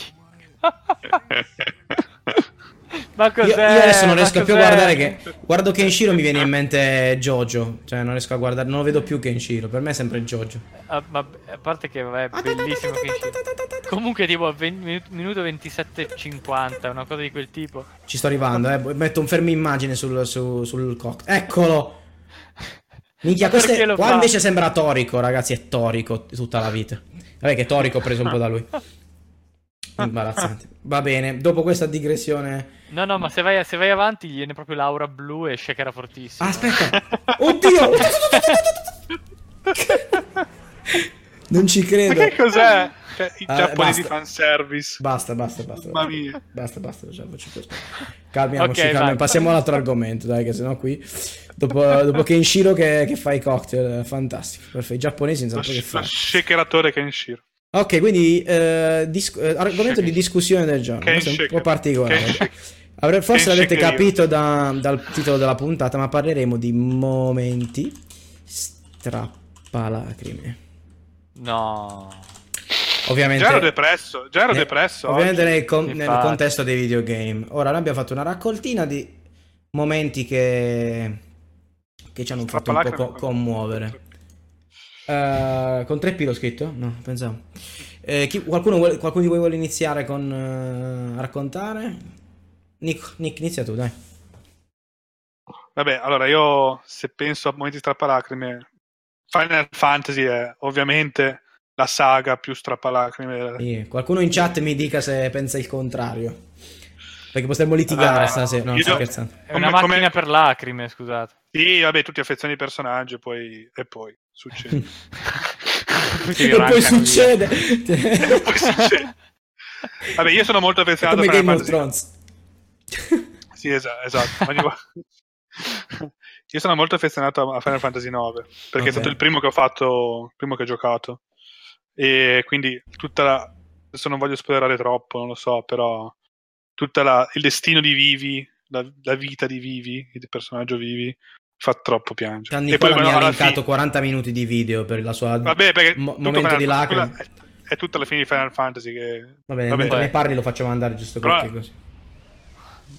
Ma cos'è? Io adesso non riesco più a guardare guardo Kenshiro mi viene in mente Jojo, cioè non riesco a guardare, non lo vedo più Kenshiro, per me è sempre Jojo. Ma a parte che è bellissimo Kenshiro. Comunque tipo minuto 27:50, una cosa di quel tipo. Ci sto arrivando, metto un fermo immagine sul cocktail. Eccolo. Minchia, qua invece sembra Toriko, ragazzi, è Toriko tutta la vita. Vabbè che Toriko ho preso un po' da lui. Imbarazzante. Va bene, dopo questa digressione. No, ma se vai avanti gli viene proprio l'aura blu e shakerà fortissimo. Aspetta. Oddio. Non ci credo. Ma che cos'è? Cioè, i giapponesi fanservice. Basta. Mamma mia. Basta, calmiamoci, passiamo all'altro argomento, dai, che sennò qui dopo Kenshiro che fa i cocktail, fantastico. Perfetto, i giapponesi non sanno che fa. Shakeratore Kenshiro. Ok, quindi argomento di discussione del giorno, un po' particolare. Forse l'avete capito dal titolo della puntata, ma parleremo di momenti strappalacrime. No. Ovviamente già ero depresso. Ovviamente nel contesto dei videogame. Ora noi abbiamo fatto una raccoltina di momenti che ci hanno fatto un po' commuovere. Con 3P l'ho scritto? No, pensavo. Qualcuno di voi vuole iniziare a raccontare? Nick, inizia tu, dai. Vabbè, allora io, se penso a momenti strappalacrime, Final Fantasy è ovviamente la saga più strappalacrime. Sì, qualcuno in chat mi dica se pensa il contrario, perché potremmo litigare stasera. No, sto scherzando. È una macchina per lacrime, scusate. Sì, vabbè, tutti affezioni ai personaggi e poi succede. E poi succede. Vabbè, io sono molto affezionato a Game of Thrones. Sì, esatto. Io sono molto affezionato a Final Fantasy 9 perché è stato il primo che ho fatto, il primo che ho giocato. E quindi adesso non voglio spoilerare troppo, non lo so, però il destino di Vivi, la vita di Vivi, il personaggio Vivi fa troppo piangere. Nicola e poi mi ha elencato 40 minuti di video per la sua momento di lacrime. È tutta la fine di Final Fantasy che... Va bene. Mentre ne parli lo facciamo andare giusto così.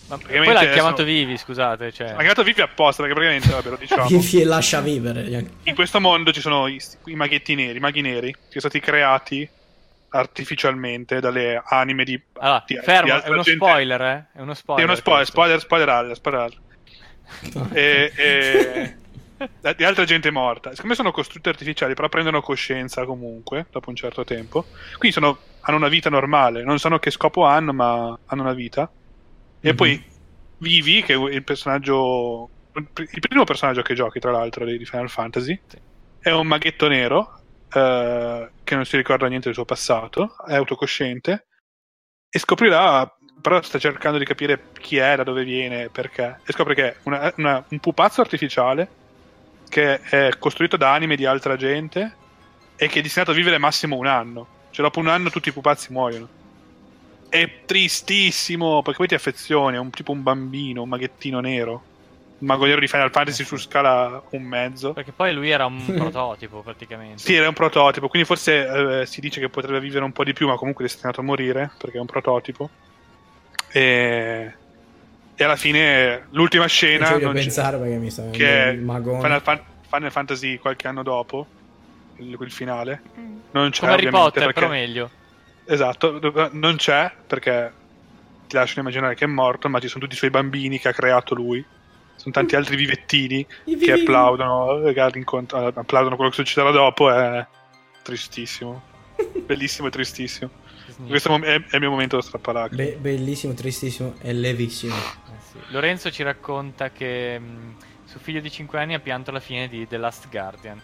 Ma poi l'ha chiamato Vivi, scusate, cioè. L'ha chiamato Vivi apposta perché praticamente, lo diciamo. Vivi e lascia vivere. In questo mondo ci sono i maghetti neri, i maghi neri che sono stati creati artificialmente dalle anime di... Allora, fermo, è uno spoiler, eh? È uno spoiler. È uno spoiler. E di altra gente morta, siccome sono costrutti artificiali, però prendono coscienza comunque dopo un certo tempo, quindi hanno una vita normale, non sanno che scopo hanno, ma hanno una vita. E poi Vivi, che è il primo personaggio che giochi tra l'altro di Final Fantasy, è un maghetto nero che non si ricorda niente del suo passato, è autocosciente e scoprirà, però sta cercando di capire chi è, da dove viene, perché, e scopre che è un pupazzo artificiale che è costruito da anime di altra gente e che è destinato a vivere massimo un anno, cioè dopo un anno tutti i pupazzi muoiono. È tristissimo perché poi ti affezioni, è un bambino, un maghettino nero, un mago nero di Final Fantasy su scala un mezzo, perché poi lui era un prototipo praticamente. Sì, era un prototipo, quindi forse si dice che potrebbe vivere un po' di più, ma comunque è destinato a morire perché è un prototipo. E alla fine l'ultima scena non pensare perché mi sta che Final Fantasy qualche anno dopo il finale non c'è, come Harry Potter perché... però meglio Esatto, non c'è, perché ti lasciano immaginare che è morto, ma ci sono tutti i suoi bambini che ha creato lui. Sono tanti altri vivettini che applaudono quello che succederà dopo. È tristissimo, bellissimo e tristissimo. Questo è il mio momento da strappalacrime. Bellissimo, tristissimo e levissimo. Sì. Lorenzo ci racconta che suo figlio di 5 anni ha pianto alla fine di The Last Guardian.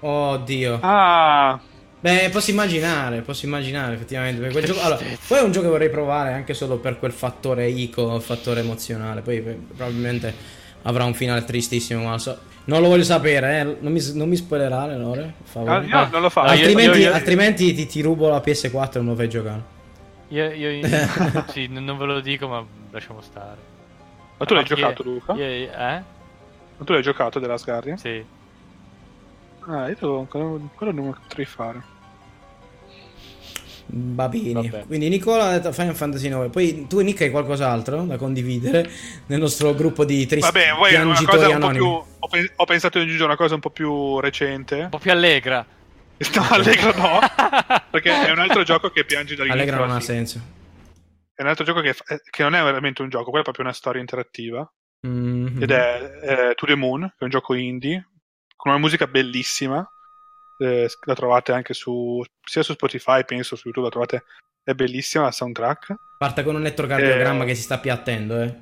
Oddio. Ah. Beh, posso immaginare effettivamente quel gioco. Allora, poi è un gioco che vorrei provare anche solo per quel fattore ico, fattore emozionale. Poi probabilmente avrà un finale tristissimo, ma non lo voglio sapere, eh. Non mi spoilerare, Lore, per favore. No, non lo fa. Altrimenti ti rubo la PS4 e non lo fai giocare. Io sì, non ve lo dico, ma lasciamo stare. Ma tu l'hai giocato, Luca? Ma tu l'hai giocato della Sgardia? Sì. Io quello non lo potrei fare. Va bene. Quindi Nicola ha detto Final Fantasy 9. Poi tu, Nick, hai qualcos'altro da condividere nel nostro gruppo di tristi piangitori anonimi? Ho pensato di aggiungere una cosa un po' più recente, un po' più allegra. No, allegra no, perché è un altro gioco che piangi dall'inizio. Allegra non ha senso. È un altro gioco che non è veramente un gioco, quella è proprio una storia interattiva. Mm-hmm. Ed è To The Moon, che è un gioco indie con una musica bellissima, la trovate anche sia su Spotify, penso, su YouTube la trovate, è bellissima la soundtrack. Parta con un elettrocardiogramma che si sta piattendo,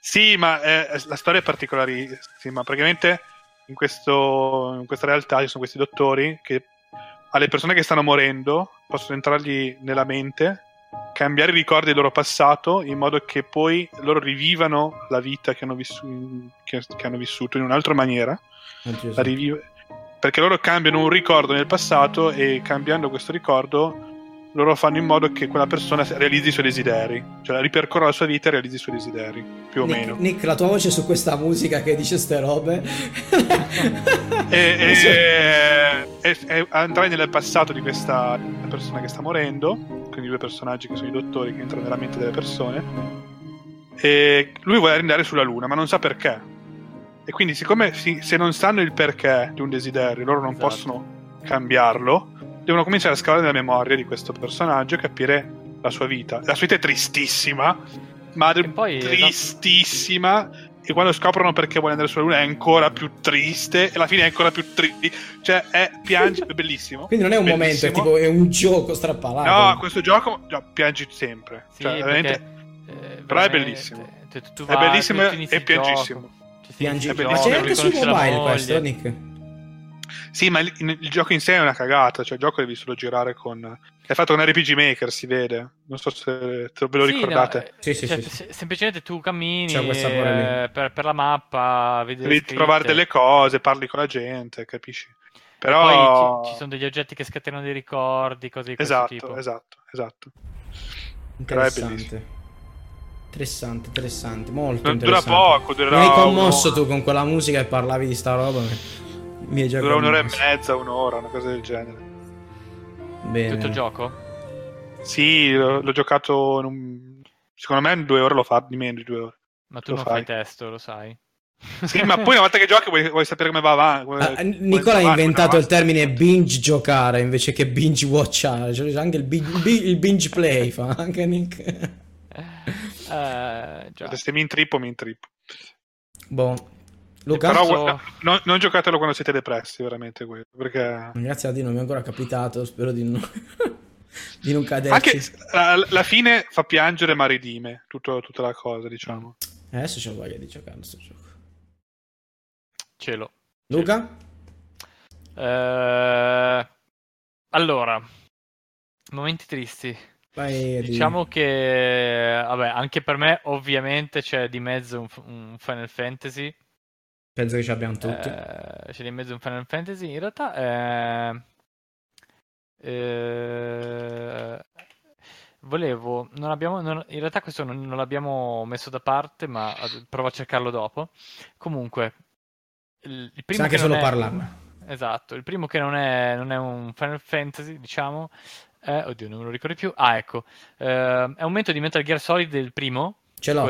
Sì, ma la storia è particolarissima, praticamente in questa realtà ci sono questi dottori che alle persone che stanno morendo possono entrargli nella mente, cambiare i ricordi del loro passato in modo che poi loro rivivano la vita che hanno vissuto in un'altra maniera. Perché loro cambiano un ricordo nel passato e cambiando questo ricordo loro fanno in modo che quella persona realizzi i suoi desideri, cioè ripercorra la sua vita e realizzi i suoi desideri, più o meno. Nick, la tua voce su questa musica che dice ste robe e andrai nel passato di questa persona che sta morendo, quindi due personaggi che sono i dottori che entrano nella mente delle persone, e lui vuole andare sulla luna ma non sa perché, e quindi siccome se non sanno il perché di un desiderio loro non possono cambiarlo, devono cominciare a scavare nella memoria di questo personaggio e capire la sua vita. La sua vita è tristissima, ma e quando scoprono perché vuole andare sulla luna è ancora più triste, e alla fine è ancora più triste, cioè piangi, è bellissimo. Quindi non è un bellissimo momento, è un gioco strappalato. No, questo gioco piangi sempre, sì, cioè, veramente, però è bellissimo, è bellissimo e piangissimo. Ma c'è anche su mobile questo, Nick? Sì, ma il gioco in sé è una cagata, cioè il gioco devi solo girare con... È fatto con RPG Maker, si vede, non so se ve lo ricordate. No, sì, cioè, sì. Semplicemente tu cammini per la mappa, devi trovare delle cose, parli con la gente, capisci? Però poi ci sono degli oggetti che scatenano dei ricordi, cose di questo tipo. Esatto. Interessante, molto interessante. Dura poco. Mi hai commosso tu con quella musica e parlavi di sta roba. Dura un'ora e mezza, un'ora, una cosa del genere. Bene. Tutto il gioco? Sì, l'ho giocato secondo me in 2 ore lo fa, di meno di 2 ore. Ma tu non fai testo, lo sai? Sì, ma poi una volta che giochi vuoi sapere come va avanti. Nicola ha inventato il termine binge giocare invece che binge watchare, cioè anche il binge play fa anche Nick. Già. Se mi intrippo. Boh. Però non giocatelo quando siete depressi, veramente, perché grazie a Dio non mi è ancora capitato, spero di non di non caderci. Anche la fine fa piangere ma redime tutta la cosa, diciamo. Adesso c'ho voglia di giocare questo gioco. Cielo. Luca? Allora, momenti tristi. Vai, diciamo che vabbè, anche per me ovviamente c'è di mezzo un Final Fantasy. Penso che ci abbiamo tutti. C'è di mezzo un Final Fantasy. In realtà volevo. Non abbiamo. In realtà questo non l'abbiamo messo da parte, ma provo a cercarlo dopo. Comunque, il primo che solo parlarne. Esatto. Il primo che non è un Final Fantasy, diciamo. Oddio, non me lo ricordo più. Ah, ecco. È un momento di Metal Gear Solid del primo. Ce l'ho.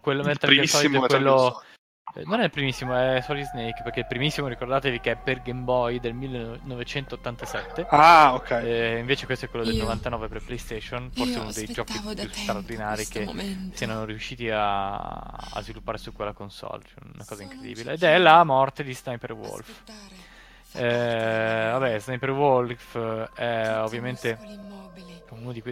Quello Metal Gear Solid. Non è il primissimo, è Solid Snake, perché il primissimo, ricordatevi, che è per Game Boy del 1987. Ah, ok. Invece questo è quello del 99 per PlayStation, forse uno dei giochi più straordinari che siano riusciti a sviluppare su quella console, cioè una cosa incredibile. Ed è la morte di Sniper Wolf. Vabbè, Sniper Wolf è ovviamente uno di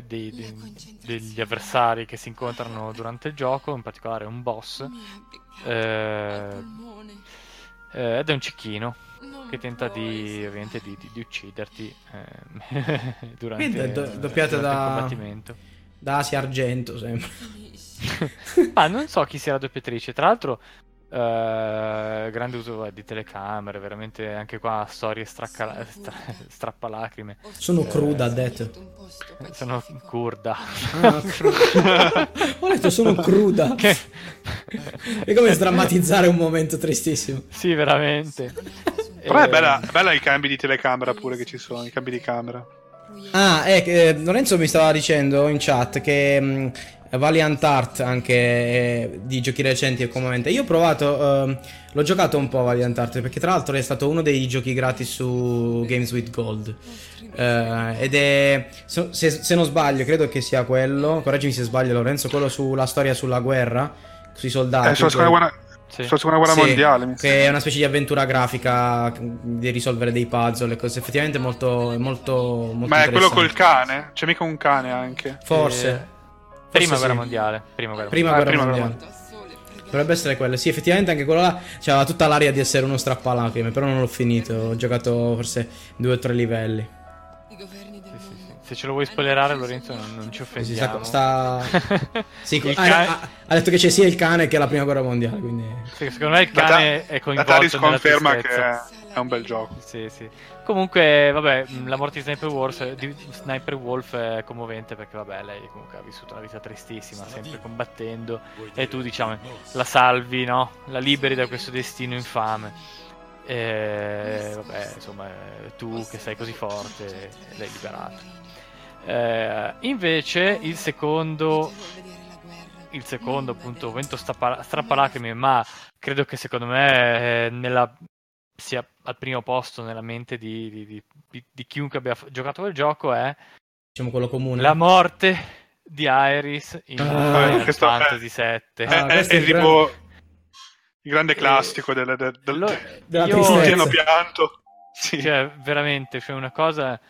degli avversari che si incontrano durante il gioco, in particolare un boss. Ed è un cecchino che tenta di ucciderti durante doppiata durante il combattimento da Asia Argento, sembra. Ma non so chi sia la doppiatrice, tra l'altro. Grande uso di telecamere, veramente anche qua storie strappalacrime. Sono cruda, ha detto. Sono curda. Ho detto sono cruda. Che... è come sdrammatizzare un momento tristissimo. Sì, veramente. Però è bella i cambi di telecamera pure che ci sono, i cambi di camera. Ah, Lorenzo mi stava dicendo in chat che Valiant Hearts anche di giochi recenti e comodamente. Io ho provato, l'ho giocato un po' Valiant Hearts, perché tra l'altro è stato uno dei giochi gratis su Games with Gold. Ed è, se non sbaglio, credo che sia quello, correggimi se sbaglio Lorenzo, quello sulla storia sulla guerra, sui soldati. Sulla seconda guerra mondiale, che è una specie di avventura grafica di risolvere dei puzzle e cose. Effettivamente molto ma è quello col cane? C'è mica un cane anche? Forse. Prima guerra mondiale. Dovrebbe essere quello. Sì, effettivamente anche quello là c'aveva tutta l'aria di essere uno strappalacrime, però non l'ho finito. Ho giocato forse 2 o 3 livelli. Sì. Se ce lo vuoi spoilerare, Lorenzo, non ci offendiamo. Sì, ha detto che c'è sia il cane che la prima guerra mondiale. Quindi... sì, secondo me il cane è coinvolto. Tataris conferma che è un bel gioco. Sì. Comunque, vabbè, la morte di Sniper Wolf è commovente, perché vabbè, lei comunque ha vissuto una vita tristissima, sempre combattendo, e tu, diciamo, la salvi, no? La liberi da questo destino infame. E vabbè, insomma, tu che sei così forte, l'hai liberata. Invece il secondo appunto momento strappalacrime, ma credo che secondo me sia al primo posto nella mente di chiunque abbia giocato quel gioco, è, diciamo, quello comune, la morte di Iris in Final Fantasy 7. È tipo il grande classico della tristezza. Hanno pianto, sì. Cioè veramente c'è una cosa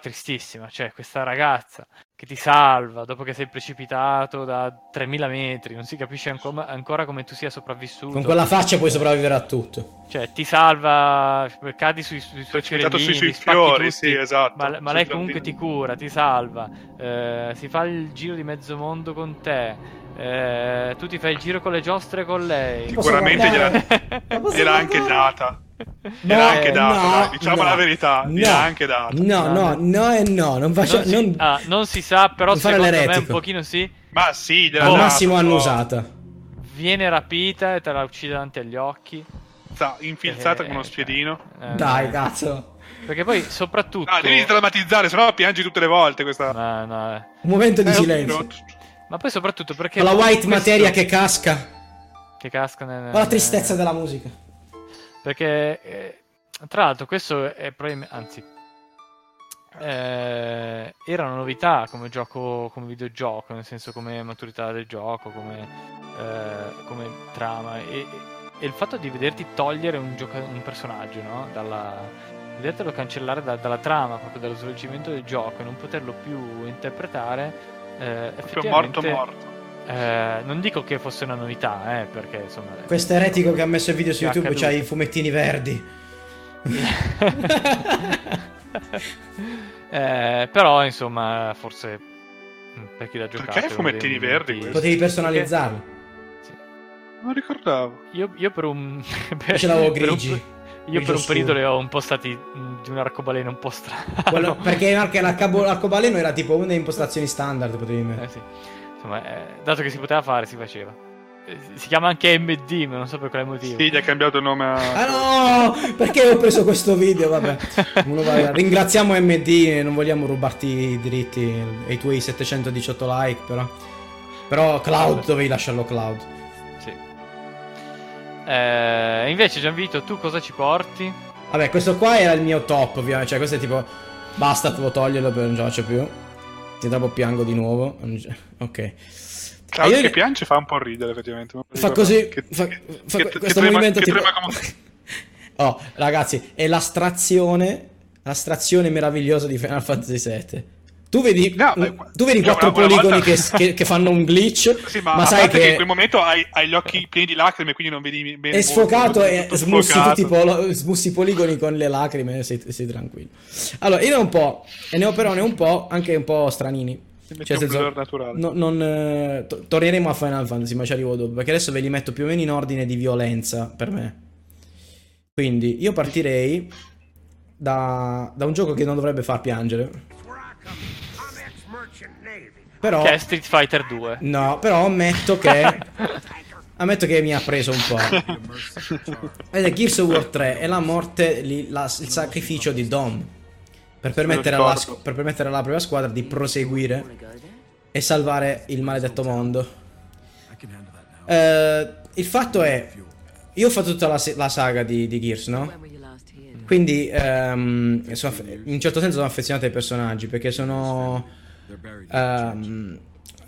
tristissima, cioè questa ragazza che ti salva dopo che sei precipitato da 3000 metri, non si capisce ancora come tu sia sopravvissuto. Con quella faccia puoi sopravvivere a tutto. Cioè ti salva, cadi sui suoi cerellini, sui fiori, tutti, sì, esatto. Ma lei comunque ti cura, ti salva, si fa il giro di mezzo mondo con te, tu ti fai il giro con le giostre con lei. Sicuramente gliela anche data. Era anche data, diciamo la verità. No, non faccio. Non si sa, però secondo me un pochino sì. Ma sì, al massimo hanno usata. Viene rapita e te la uccide davanti agli occhi. Sta infilzata con uno spiedino. Dai, cazzo. Perché poi soprattutto. No, devi drammatizzare, sennò piangi tutte le volte questa. No. Un momento di silenzio. Ma poi soprattutto perché. La white materia che casca. Con la tristezza della musica. Perché tra l'altro questo è era una novità come gioco, come videogioco, nel senso come maturità del gioco, come trama, e il fatto di vederti togliere un personaggio, no? Vedertelo cancellare dalla trama, proprio dallo svolgimento del gioco, e non poterlo più interpretare, effettivamente morto. Non dico che fosse una novità, perché insomma. Questo eretico che ha messo il video su YouTube c'ha i fumettini verdi. Però insomma, forse per chi l'ha giocato. Perché i fumettini verdi? Potevi personalizzarli. Perché... sì. Non ricordavo. Io per un. Ce l'avevo grigi. Io per un periodo le ho un po' stati di un arcobaleno un po' strano. Quello, perché l'arcobaleno era tipo una delle impostazioni standard, potevi mettere. Sì. Insomma, dato che si poteva fare, si faceva. Si chiama anche MD, ma non so per quale motivo. Sì, gli ha cambiato il nome a... ah no! Perché ho preso questo video? Vabbè. Ringraziamo MD, non vogliamo rubarti i diritti e i tuoi 718 like, però. Però Cloud, dovevi lasciarlo Cloud. Sì. Invece Gianvito, tu cosa ci porti? Vabbè, questo qua era il mio top, ovviamente. Cioè, questo è tipo, basta, devo toglierlo, per non ce la faccio più. Ti dopo piango di nuovo. Ok. Ciao, io... che piange fa un po' ridere, effettivamente. Fa così, fa questo movimento tipo... Oh, ragazzi, è l'astrazione meravigliosa di Final Fantasy VII. Tu vedi, no, beh, tu vedi quattro poligoni volta... che fanno un glitch, sì, ma sai che in quel momento hai gli occhi pieni di lacrime, quindi non vedi bene. È sfocato e smussi i poligoni con le lacrime e sei tranquillo. Allora, io ne ho un po', e ne ho però ne ho un po' anche un po' stranini. Cioè, senso, torneremo a Final Fantasy, ma ci arrivo dopo, perché adesso ve li metto più o meno in ordine di violenza per me. Quindi io partirei da un gioco che non dovrebbe far piangere, però, che è Street Fighter 2. No, però ammetto che mi ha preso un po'. Ed è Gears of War 3 e la morte, il sacrificio di Dom per permettere alla propria squadra di proseguire e salvare il maledetto mondo. Il fatto è, io ho fatto tutta la saga di Gears, no? Quindi in un certo senso sono affezionato ai personaggi, perché sono...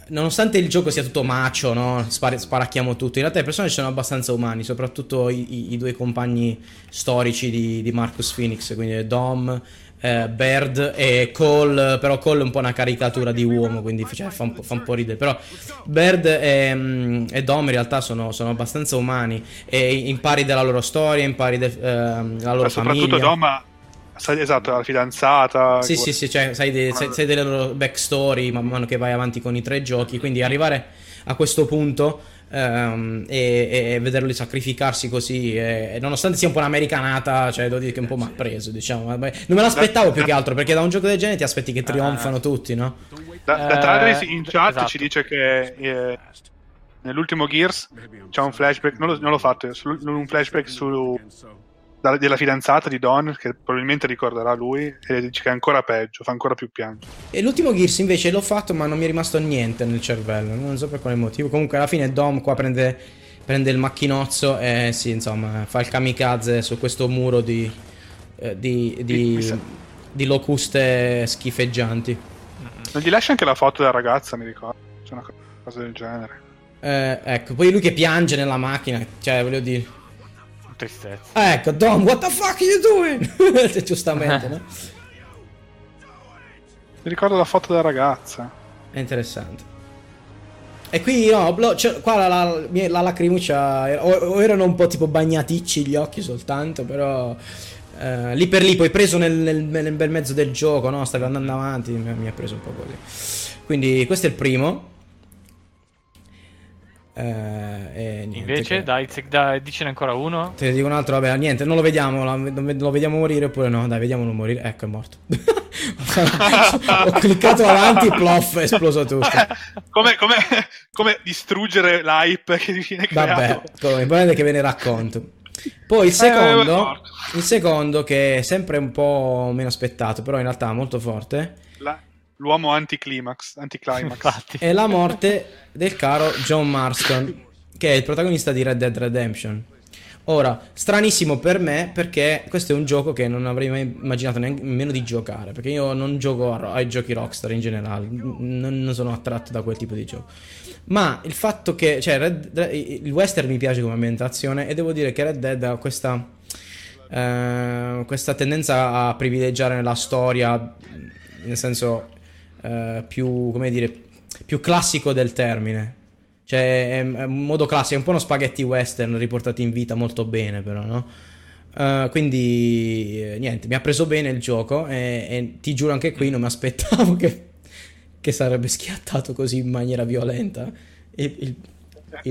nonostante il gioco sia tutto macio, no? Sparacchiamo tutto, in realtà i personaggi sono abbastanza umani, soprattutto i due compagni storici di Marcus Phoenix, quindi Dom, Baird e Cole. Però Cole è un po' una caricatura di uomo, quindi cioè, fa un po' ridere. Però Baird e Dom in realtà sono abbastanza umani, e impari della loro storia, impari della loro famiglia. Soprattutto Dom, esatto, la fidanzata. Sì, sì, sì, cioè sai delle loro backstory man mano che vai avanti con i tre giochi. Quindi arrivare a questo punto e vederli sacrificarsi così, e nonostante sia un po' un'americanata, cioè devo dire che un po' mi ha preso, diciamo. Non me l'aspettavo, più che altro perché da un gioco del genere ti aspetti che trionfano tutti, no? Tataris in chat, esatto, ci dice che nell'ultimo Gears c'è un flashback, non l'ho fatto io, un flashback su... della fidanzata di Don, che probabilmente ricorderà lui, e dice che è ancora peggio, fa ancora più pianto. E l'ultimo Gears invece l'ho fatto, ma non mi è rimasto niente nel cervello, non so per quale motivo. Comunque alla fine Dom qua prende il macchinozzo e sì, insomma, fa il kamikaze su questo muro di locuste schifeggianti. Non gli lascia anche la foto della ragazza, mi ricordo, c'è una cosa del genere. Ecco, poi lui che piange nella macchina, cioè voglio dire, tristezza. Ecco, Dom, what the fuck are you doing? Giustamente, no? Mi ricordo la foto della ragazza. È interessante. E qui no, cioè, qua la lacrimuccia, o erano un po' tipo bagnaticci gli occhi soltanto, però lì per lì, poi preso nel bel mezzo del gioco, no? Stavi andando avanti, mi ha preso un po' così. Quindi questo è il primo. Niente, invece che... dai, dicene ancora uno. Te ne dico un altro, vabbè, niente, non lo vediamo, lo vediamo morire oppure no? Dai, vediamolo morire. Ecco, è morto. Ho cliccato avanti, plof, è esploso tutto. Come distruggere l'hype che viene creato. Vabbè, come che ve ne racconto. Poi il secondo che è sempre un po' meno aspettato, però in realtà molto forte. L'uomo anticlimax. È la morte del caro John Marston, che è il protagonista di Red Dead Redemption. Ora, stranissimo per me, perché questo è un gioco che non avrei mai immaginato nemmeno di giocare, perché io non gioco ai giochi Rockstar in generale, non sono attratto da quel tipo di gioco. Ma il fatto che, cioè, il western mi piace come ambientazione, e devo dire che Red Dead ha questa tendenza a privilegiare la storia, nel senso più, come dire, più classico del termine, cioè è un modo classico, è un po' uno spaghetti western riportati in vita molto bene, però, no? Quindi niente, mi ha preso bene il gioco, e ti giuro anche qui non mi aspettavo che sarebbe schiattato così in maniera violenta il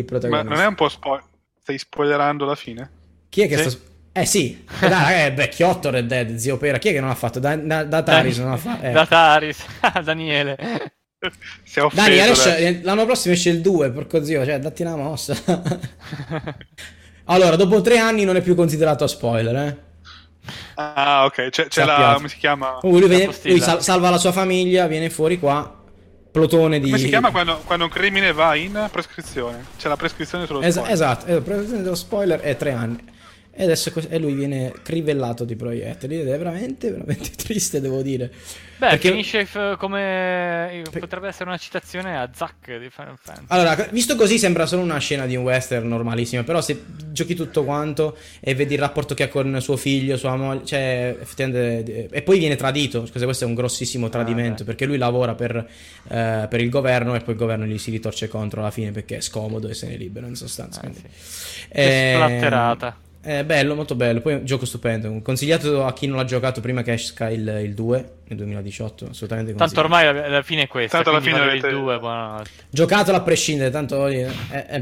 protagonista. Ma non è un po' stai spoilerando la fine? Chi è che sta... Eh sì, dai, è vecchiotto Red Dead, zio Pera, chi è che non ha fatto? Dataris non ha fatto. Dataris, Daniele. Daniele, l'anno prossimo esce il 2, porco zio, cioè datti una mossa. Allora, dopo 3 anni non è più considerato spoiler, eh? Ah, ok, c'è la... come si chiama? Lui salva la sua famiglia, viene fuori qua, plotone di... Come si chiama quando un crimine va in prescrizione? C'è la prescrizione sullo spoiler. Esatto, la prescrizione dello spoiler è 3 anni. E adesso e lui viene crivellato di proiettili ed è veramente, veramente triste, devo dire. Beh, perché... finisce come... potrebbe essere una citazione a Zack di Final Fantasy. Allora, visto così sembra solo una scena di un western normalissimo, però se giochi tutto quanto e vedi il rapporto che ha con suo figlio, sua moglie, cioè effettivamente... E poi viene tradito, scusa, questo è un grossissimo tradimento, perché lui lavora per il governo e poi il governo gli si ritorce contro alla fine perché è scomodo e se ne libera in sostanza. Sì. È splatterata. È bello, molto bello. Poi un gioco stupendo. Consigliato a chi non l'ha giocato prima che esca il 2 nel 2018. Assolutamente. Tanto ormai alla fine è questa. Tanto alla fine avete... il 2. Buonanotte. Giocatelo a prescindere. Tanto è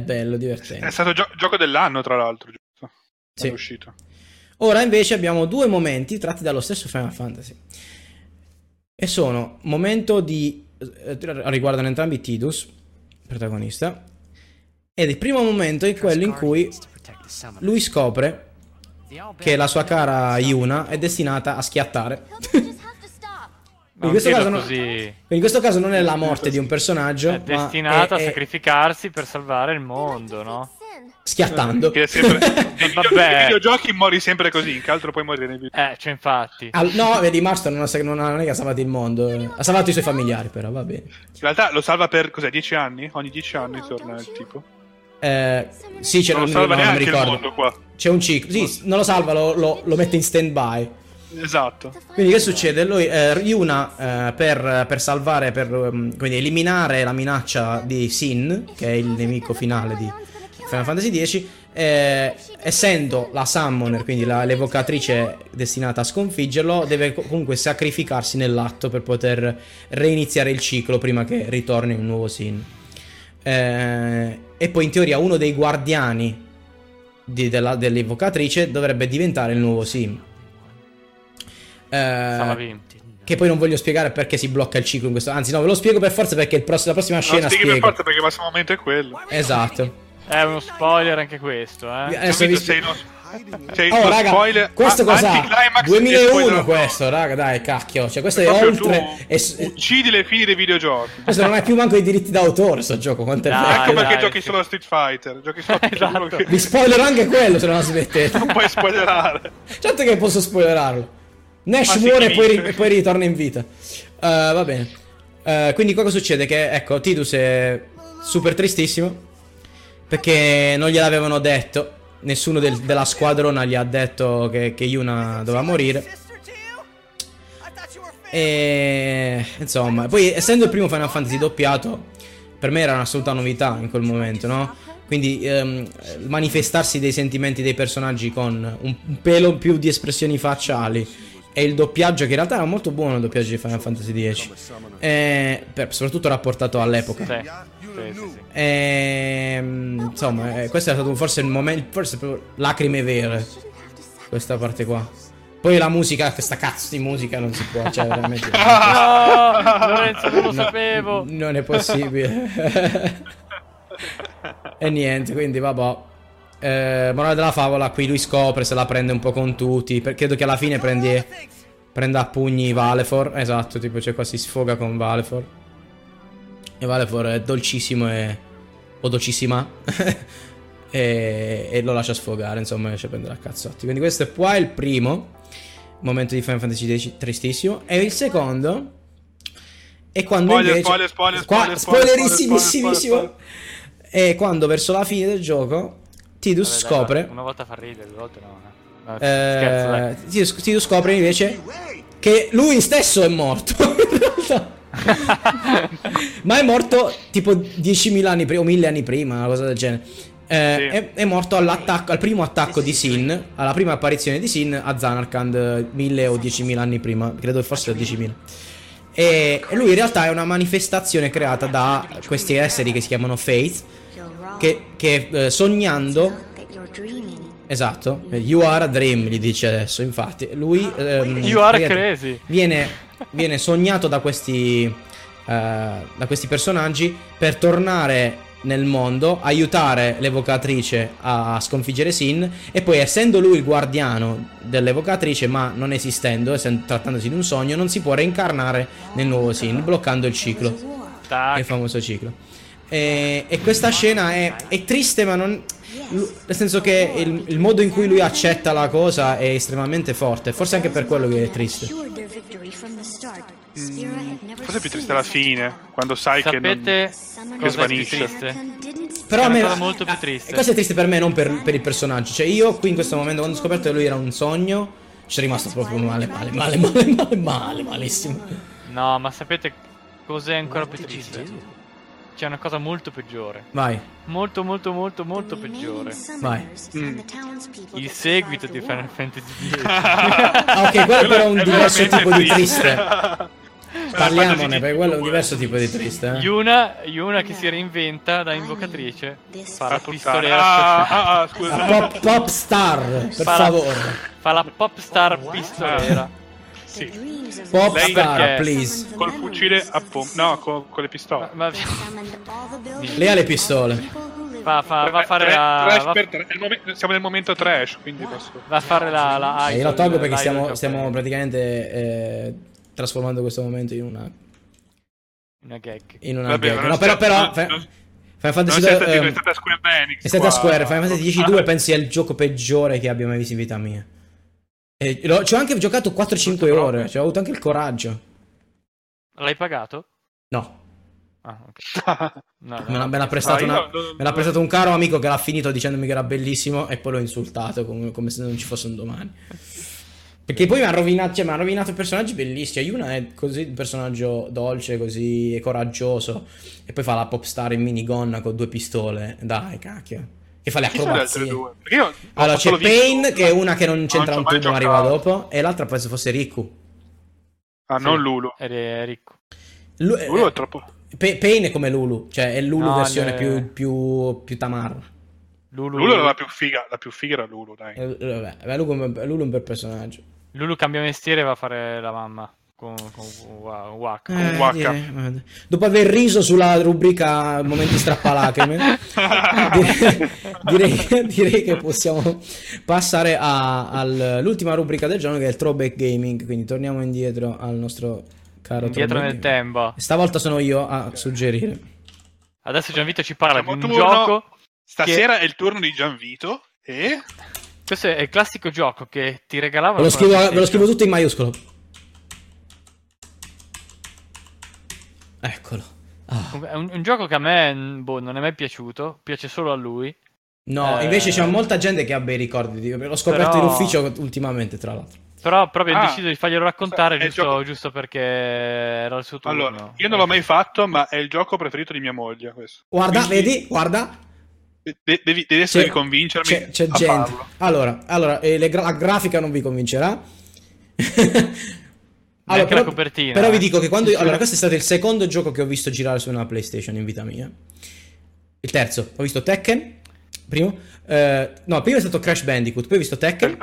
bello, divertente. È stato gioco dell'anno, tra l'altro. Giusto? Sì. È uscito. Ora invece abbiamo due momenti tratti dallo stesso Final Fantasy. E sono momento di. Riguardano entrambi Tidus, protagonista. Ed il primo momento è quello in cui lui scopre che la sua cara Yuna è destinata a schiattare. In questo caso non è la morte di un personaggio, è destinata a sacrificarsi per salvare il mondo, no? Schiattando. Nei videogiochi muori sempre così, in che altro puoi morire nei videogiochi. Cioè infatti. No, vedi, Marston non è che ha salvato il mondo, ha salvato i suoi familiari, però va bene. In realtà lo salva per cos'è, 10 anni? Ogni 10 anni torna il tipo. Sì, c'è non lo salva neanche il mondo qua. C'è un ciclo. Sì, non lo salva, lo mette in stand by. Esatto. Quindi che succede? Lui Yuna per salvare, quindi eliminare la minaccia di Sin, che è il nemico finale di Final Fantasy X, essendo la summoner, quindi l'evocatrice destinata a sconfiggerlo, deve comunque sacrificarsi nell'atto per poter reiniziare il ciclo prima che ritorni un nuovo Sin. E poi in teoria uno dei guardiani dell'evocatrice dovrebbe diventare il nuovo Sin. Che poi non voglio spiegare perché si blocca il ciclo in questo. Anzi no, ve lo spiego per forza perché la prossima scena spiego. Lo spieghi per forza perché il prossimo momento è quello. Esatto. È uno spoiler anche questo, eh. Adesso oh, raga, spoiler... questo cos'ha? 2001 questo, raga, dai, cacchio. Cioè, questo è oltre... Uccidi le figlie dei videogiochi. Questo non è più manco i diritti d'autore, sto gioco, quanto è bello. Ecco perché giochi solo a Street Fighter. Giochi solo esatto. Che... Vi spoilerò anche quello, se non la smettete. Non puoi spoilerare. Certo che posso spoilerarlo. Nash muore e poi ritorna in vita. Va bene. Quindi cosa succede? Che, ecco, Tidus è super tristissimo. Perché non gliel'avevano detto. Nessuno della squadrona gli ha detto che Yuna doveva morire. E insomma, poi essendo il primo Final Fantasy doppiato, per me era un'assoluta novità in quel momento, no? Quindi manifestarsi dei sentimenti dei personaggi con un pelo più di espressioni facciali e il doppiaggio, che in realtà era molto buono il doppiaggio di Final Fantasy X, soprattutto rapportato all'epoca. Sì. Insomma, questo è stato forse il momento, forse proprio lacrime vere, questa parte qua. Poi la musica, questa cazzo di musica non si può, cioè veramente. No, Lorenzo, non lo sapevo. Non è possibile. E niente, quindi vabbè. Morale della favola, qui lui scopre, se la prende un po' con tutti, perché credo che alla fine prenda a pugni Valefor, esatto, tipo cioè qua si sfoga con Valefor. E Valefor è dolcissimo o dolcissima e lo lascia sfogare, insomma, lascia prendere a cazzotti. Quindi questo è qua il primo momento di Final Fantasy X tristissimo. E il secondo è quando spoilerissimissimo è quando verso la fine del gioco Tidus scopre. Una volta fa ridere, due volte no. Scherzo, Tidus scopre invece che lui stesso è morto. In realtà. Ma è morto tipo 10.000 anni prima o 1.000 anni prima, una cosa del genere. Sì. È morto al primo attacco di Sin, alla prima apparizione di Sin a Zanarkand 1.000 o 10.000 anni prima, credo forse 10.000. E lui in realtà è una manifestazione creata da questi esseri che si chiamano Faith. Che sognando. Esatto, you are a dream, gli dice adesso. Infatti lui you are crazy. Viene sognato da questi personaggi per tornare nel mondo, aiutare l'evocatrice a sconfiggere Sin. E poi, essendo lui il guardiano dell'evocatrice, ma non esistendo, trattandosi di un sogno, non si può reincarnare nel nuovo Sin, bloccando il ciclo. il famoso ciclo. E questa scena è triste, ma non... nel senso che il modo in cui lui accetta la cosa è estremamente forte. Forse anche per quello che è triste. Forse è più triste alla fine, quando sai che svanisce. Però a me molto più triste. Questo è triste per me, non per il personaggio. Cioè io qui in questo momento, quando ho scoperto che lui era un sogno, ci sono rimasto proprio malissimo. No, ma sapete cos'è ancora più triste? C'è una cosa molto peggiore. Vai. Molto peggiore. Vai. Il seguito di Final Fantasy X. Ok, quello però è un diverso tipo di triste. Parliamone, perché quello è un diverso tipo di triste. Yuna che si reinventa da invocatrice. Fa la pistolera. Scusa. Pop star, per favore. Fa la pop star pistolera. Sì. Pop star, please. Col fucile a pompa. No, con le pistole. Lei ha le pistole. Va a fare siamo nel momento trash, quindi posso. Va a fare la io la tolgo perché stiamo praticamente trasformando questo momento in una gag. No, però Final Fantasy è stata Square Enix. È stata Square. Final Fantasy X2 pensi è il gioco peggiore che abbia mai visto in vita mia. Ci ho anche giocato 4-5 ore, ho avuto anche il coraggio. L'hai pagato? No. Ah, okay. Me l'ha prestato un caro amico che l'ha finito dicendomi che era bellissimo e poi l'ho insultato come se non ci fosse un domani. Perché poi mi ha rovinato personaggi bellissimi. Yuna è così un personaggio dolce, così coraggioso, e poi fa la pop star in minigonna con due pistole. Dai, cacchio. Che fa le acrobazie. Allora c'è Pain che è una che non c'entra un tubo ma arriva dopo, e l'altra penso fosse Riku. Non Lulu. È Riku. Lulu è troppo. Pain è come Lulu, cioè è Lulu versione più tamarra. Lulu era la più figa era Lulu, dai. Vabbè, Lulu è un bel personaggio. Lulu cambia mestiere e va a fare la mamma. Con direi, dopo aver riso sulla rubrica momenti strappalacrime direi che possiamo passare all'ultima rubrica del giorno, che è il throwback gaming. Quindi torniamo indietro al nostro caro indietro nel tempo. Stavolta sono io a suggerire. Adesso Gianvito ci parla di un gioco. Stasera è il turno di Gianvito. E questo è il classico gioco che ti regalava. Ve lo scrivo tutto in maiuscolo. Eccolo. È un gioco che a me non è mai piaciuto. Piace solo a lui. No, invece c'è molta gente che ha bei ricordi. L'ho scoperto in ufficio ultimamente, tra l'altro. Però proprio ho deciso di farglielo raccontare giusto perché era il suo turno. Allora, io non l'ho mai fatto, ma è il gioco preferito di mia moglie questo. Guarda, quindi... vedi? Guarda. Devi essere convincermi. C'è gente farlo. Allora la grafica non vi convincerà. Allora, la copertina. Però vi dico che quando allora questo è stato il secondo gioco che ho visto girare su una PlayStation in vita mia. Il terzo, ho visto Tekken. Primo è stato Crash Bandicoot, poi ho visto Tekken.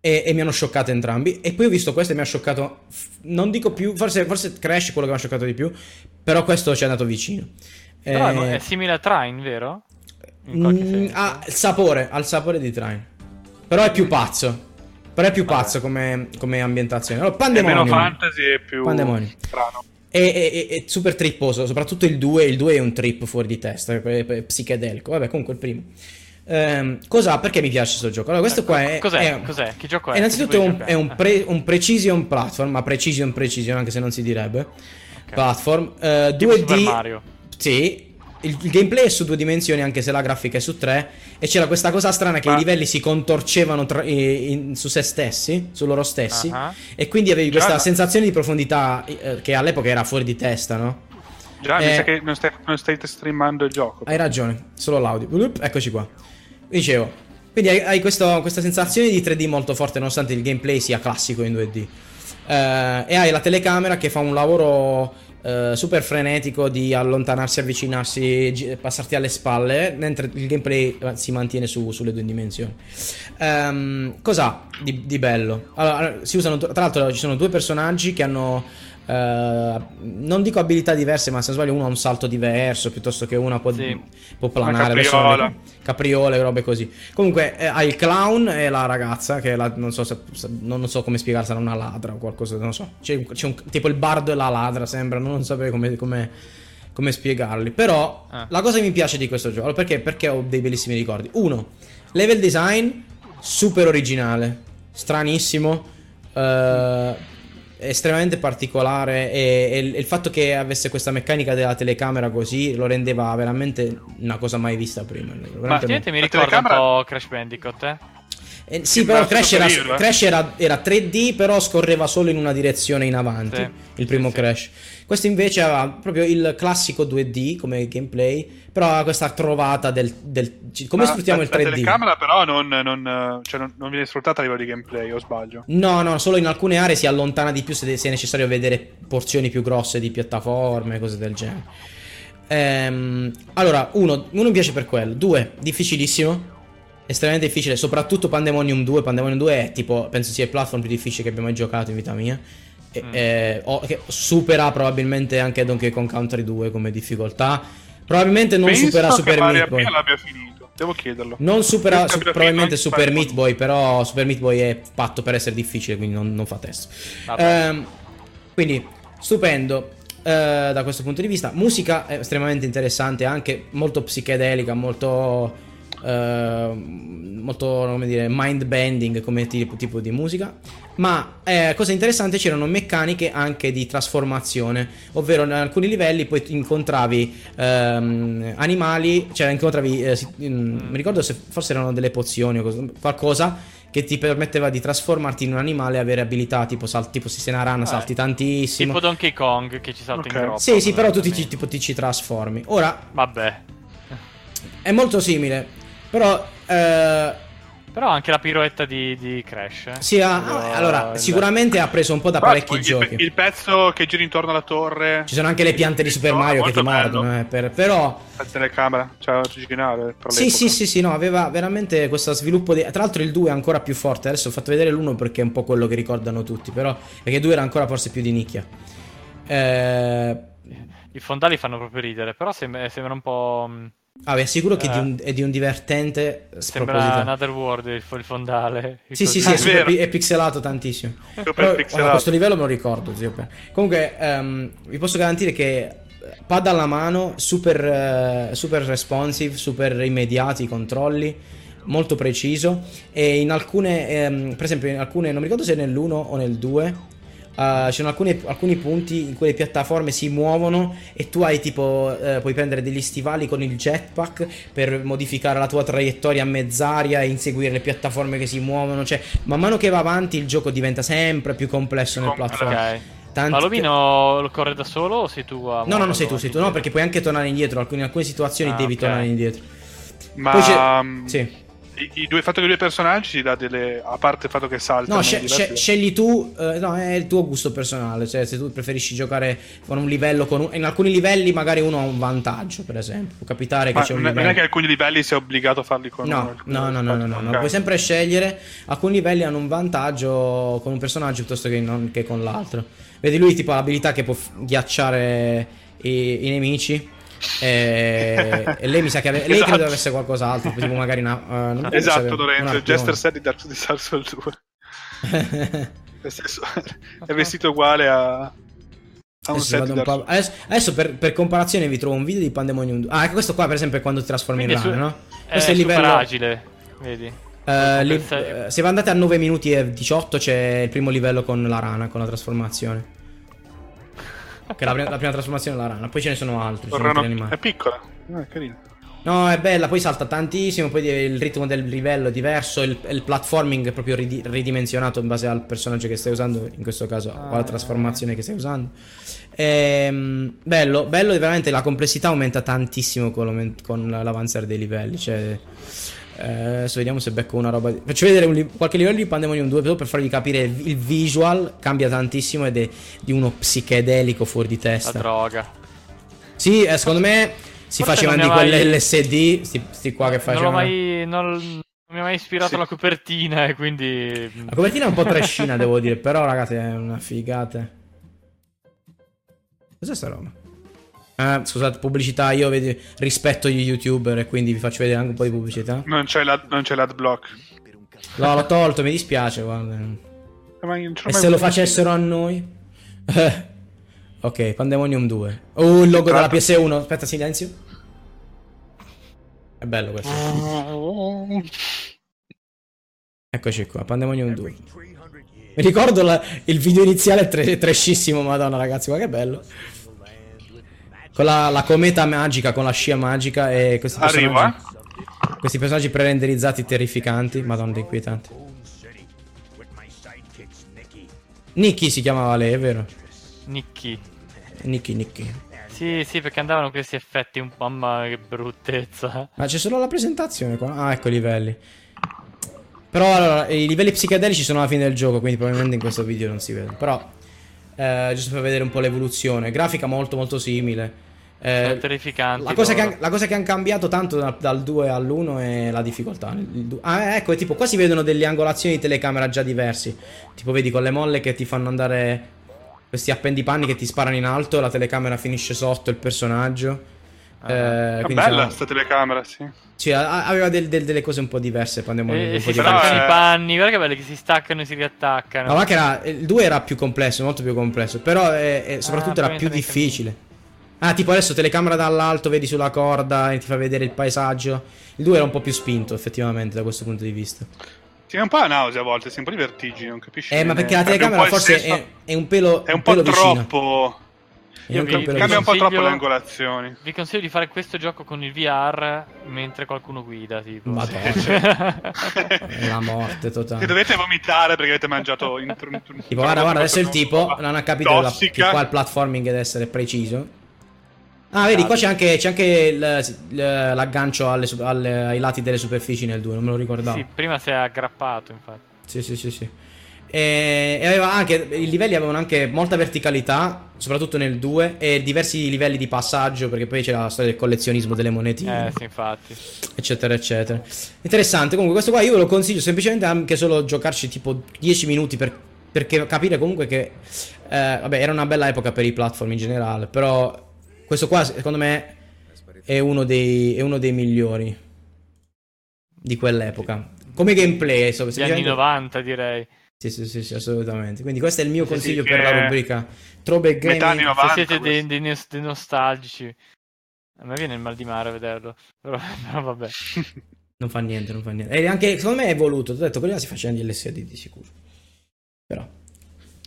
E mi hanno scioccato entrambi. E poi ho visto questo e mi ha scioccato. Non dico più, forse Crash è quello che mi ha scioccato di più. Però questo ci è andato vicino. Però è simile a Trine, vero? In qualche senso. Ha il sapore di Trine. Però è più pazzo. Però è più pazzo come ambientazione. Allora, Pandemonium. È meno fantasy e più strano. È super tripposo, soprattutto il 2. Il 2 è un trip fuori di testa, è psichedelico. Vabbè, comunque il primo. Perché mi piace questo gioco? Allora, questo qua è... Cos'è? Che gioco è? Innanzitutto è un precision platform, ma precision anche se non si direbbe. Okay. Platform. 2D... Super Mario. Sì. Il gameplay è su 2 dimensioni, anche se la grafica è su 3. E c'era questa cosa strana che i livelli si contorcevano su se stessi, su loro stessi. Uh-huh. E quindi avevi questa sensazione di profondità che all'epoca era fuori di testa, no? Già, mi sa che non stai streamando il gioco. Hai ragione, solo l'audio. Eccoci qua. Dicevo, quindi hai questa sensazione di 3D molto forte, nonostante il gameplay sia classico in 2D. E hai la telecamera che fa un lavoro... super frenetico di allontanarsi, avvicinarsi, passarti alle spalle, mentre il gameplay si mantiene sulle 2 dimensioni. Cos'ha di bello? Allora, si usano, tra l'altro ci sono 2 personaggi che hanno non dico abilità diverse, ma se sbaglio uno ha un salto diverso, piuttosto che una può, sì, può planare, capriola. Capriole, robe così. Comunque ha il clown e la ragazza che è la, non so se, non so come spiegarsela, una ladra o qualcosa, non so, c'è un, tipo il bardo e la ladra, sembra, non saprei come spiegarli, però la cosa che mi piace di questo gioco, perché ho dei bellissimi ricordi. Uno, level design super originale, stranissimo, estremamente particolare, e il fatto che avesse questa meccanica della telecamera così lo rendeva veramente una cosa mai vista prima. Ma veramente mi ricorda un po' Crash Bandicoot, sì, però Crash era 3D, però scorreva solo in una direzione in avanti, sì, il primo, sì, Crash. Sì. Questo invece aveva proprio il classico 2D come gameplay, però aveva questa trovata del come sfruttiamo il 3D. La telecamera però non viene sfruttata a livello di gameplay, o sbaglio? No, solo in alcune aree si allontana di più se è necessario vedere porzioni più grosse di piattaforme, cose del genere. Allora, uno mi piace per quello. Due, difficilissimo. Estremamente difficile, soprattutto Pandemonium 2. Pandemonium 2 è tipo, penso sia il platform più difficile che abbia mai giocato in vita mia. Che supera probabilmente anche Donkey Kong Country 2 come difficoltà. Probabilmente non penso supera Super Mario Meat Boy. Penso che l'abbia finito, devo chiederlo. Non supera probabilmente Super Meat Boy, però Super Meat Boy è fatto per essere difficile, quindi non fa testo. Quindi, stupendo. Da questo punto di vista. Musica è estremamente interessante, anche molto psichedelica, molto... molto, come dire, mind bending come tipo di musica. Ma cosa interessante, c'erano meccaniche anche di trasformazione, ovvero in alcuni livelli poi incontravi animali, cioè incontravi mi ricordo se forse erano delle pozioni o qualcosa che ti permetteva di trasformarti in un animale e avere abilità tipo se sei una rana salti tantissimo, tipo Donkey Kong che ci salta in groppa. Sì, sì, però tu ti trasformi. Ora vabbè, è molto simile. Però anche la piroetta di Crash. Sì, allora, sicuramente ha preso un po' da parecchi giochi. Il pezzo che gira intorno alla torre. Ci sono anche le piante di Super Mario che ti mordono. Però. La telecamera, cioè originale. Sì, no, aveva veramente questo sviluppo. Tra l'altro, il 2 è ancora più forte. Adesso ho fatto vedere l'1 perché è un po' quello che ricordano tutti. Però, perché il 2 era ancora forse più di nicchia. I fondali fanno proprio ridere. Però sembra un po'. È sicuro che è di un divertente sproposito. Sembra Another World il fondale. Sì, è pixelato tantissimo. Però, pixelato. A questo livello me lo ricordo. Comunque, vi posso garantire che pad alla mano, super responsive, super immediati i controlli, molto preciso. E in alcune, per esempio, in alcune, non mi ricordo se nell'1 o nel 2. Ci sono alcuni punti in cui le piattaforme si muovono e tu hai tipo puoi prendere degli stivali con il jetpack per modificare la tua traiettoria a mezz'aria e inseguire le piattaforme che si muovono. Cioè, man mano che va avanti il gioco diventa sempre più complesso nel platform. Okay. Palomino lo corre da solo o sei tu? No, sei tu. No, perché puoi anche tornare indietro. In alcune situazioni devi tornare indietro. Ma sì. Il fatto che i due personaggi ti dà delle, a parte il fatto che saltano, no, scegli tu, no, è il tuo gusto personale, cioè se tu preferisci giocare con un livello in alcuni livelli magari uno ha un vantaggio, per esempio può capitare. Ma che c'è un livello, non è che alcuni livelli sei obbligato a farli con no, puoi sempre scegliere. Alcuni livelli hanno un vantaggio con un personaggio piuttosto che con l'altro. Vedi, lui tipo l'abilità che può ghiacciare i nemici. E lei mi sa che lei credo avesse qualcos'altro, tipo magari una non esatto, Lorenzo, il Jester set di Dark Souls 2. È vestito uguale a un set di Dark. Adesso per comparazione vi trovo un video di Pandemonium 2. Ecco, questo qua per esempio è quando ti trasformi in rana, no? Questo è il livello agile, vedi? Se andate a 9 minuti e 18 c'è il primo livello con la rana, con la trasformazione. Che la prima trasformazione è la rana, poi ce ne sono altri. È piccola, è carina. No, è bella, poi salta tantissimo. Poi il ritmo del livello è diverso. Il platforming è proprio ridimensionato in base al personaggio che stai usando. In questo caso, alla trasformazione che stai usando. Bello, veramente la complessità aumenta tantissimo con l'avanzare dei livelli. Cioè, adesso vediamo se becco una roba. Faccio vedere qualche livello di Pandemonium 2 per farvi capire. Il visual cambia tantissimo ed è di uno psichedelico fuori di testa. La droga. Sì, secondo me si facevano di quell'LSD. Sti qua che facevano. Non mi ha mai ispirato la copertina. E quindi. La copertina è un po' trascina, devo dire. Però, ragazzi, è una figata. Cos'è sta roba? Ah, scusate, pubblicità, io rispetto gli YouTuber e quindi vi faccio vedere anche un po' di pubblicità. Non c'è l'ad block. No, l'ho tolto, mi dispiace, guarda. E se lo facessero a noi? Ok, Pandemonium 2. Oh, il logo della PS1. Aspetta, silenzio. È bello questo. Eccoci qua, Pandemonium 2. Mi ricordo il video iniziale trashissimo, madonna ragazzi, ma che bello. Con la cometa magica, con la scia magica e questi personaggi pre-renderizzati terrificanti, madonna, inquietanti. Nicky si chiamava lei, è vero? Nicky. Sì, perché andavano questi effetti un po', mamma che bruttezza. Ma c'è solo la presentazione qua. Ah, ecco i livelli. Però allora, i livelli psichedelici sono alla fine del gioco, quindi probabilmente in questo video non si vede. Però giusto per vedere un po' l'evoluzione. Grafica molto molto simile. Terrificante. La cosa che hanno cambiato tanto dal 2 all'1 è la difficoltà. Ah, ecco, è tipo qua si vedono delle angolazioni di telecamera già diversi. Tipo vedi con le molle che ti fanno andare, questi appendipanni che ti sparano in alto, la telecamera finisce sotto il personaggio. Bella questa telecamera, sì. Cioè, aveva delle cose un po' diverse. Si staccano i panni, guarda che bello che si staccano e si riattaccano. No, ma che era, il 2 era più complesso, molto più complesso. Però soprattutto era più difficile. Ah, tipo adesso telecamera dall'alto, vedi sulla corda e ti fa vedere il paesaggio. Il 2 era un po' più spinto, effettivamente, da questo punto di vista. Ti è un po' la nausea a volte, sei un po' di vertigine, non capisci? Ma perché la telecamera forse è un pelo. È un po' troppo. Cambia un po' troppo le angolazioni. Vi consiglio di fare questo gioco con il VR mentre qualcuno guida. Tipo. Madonna. La morte totale. Che dovete vomitare perché avete mangiato. Tipo, guarda, adesso il tipo non ha capito che qua il platforming deve essere preciso. Ah, vedi, qua c'è anche l'aggancio ai lati delle superfici nel 2, non me lo ricordavo. Sì, prima si è aggrappato, infatti. Sì. E aveva anche, i livelli avevano anche molta verticalità, soprattutto nel 2, e diversi livelli di passaggio, perché poi c'era la storia del collezionismo delle monetine. Sì, infatti. Eccetera. Interessante, comunque questo qua io ve lo consiglio semplicemente anche solo giocarci tipo 10 minuti perché capire comunque che... vabbè, era una bella epoca per i platform in generale, però... Questo qua, secondo me, è uno dei migliori di quell'epoca. Come gameplay, semplicemente... Gli anni 90, direi. Sì, assolutamente. Quindi questo è il mio consiglio per la rubrica. Trobe gaming. 90, se siete dei nostalgici. A me viene il mal di mare a vederlo. Però vabbè. Non fa niente. E anche, secondo me, è evoluto. Ho detto, prima si faceva gli LSD di sicuro. Però...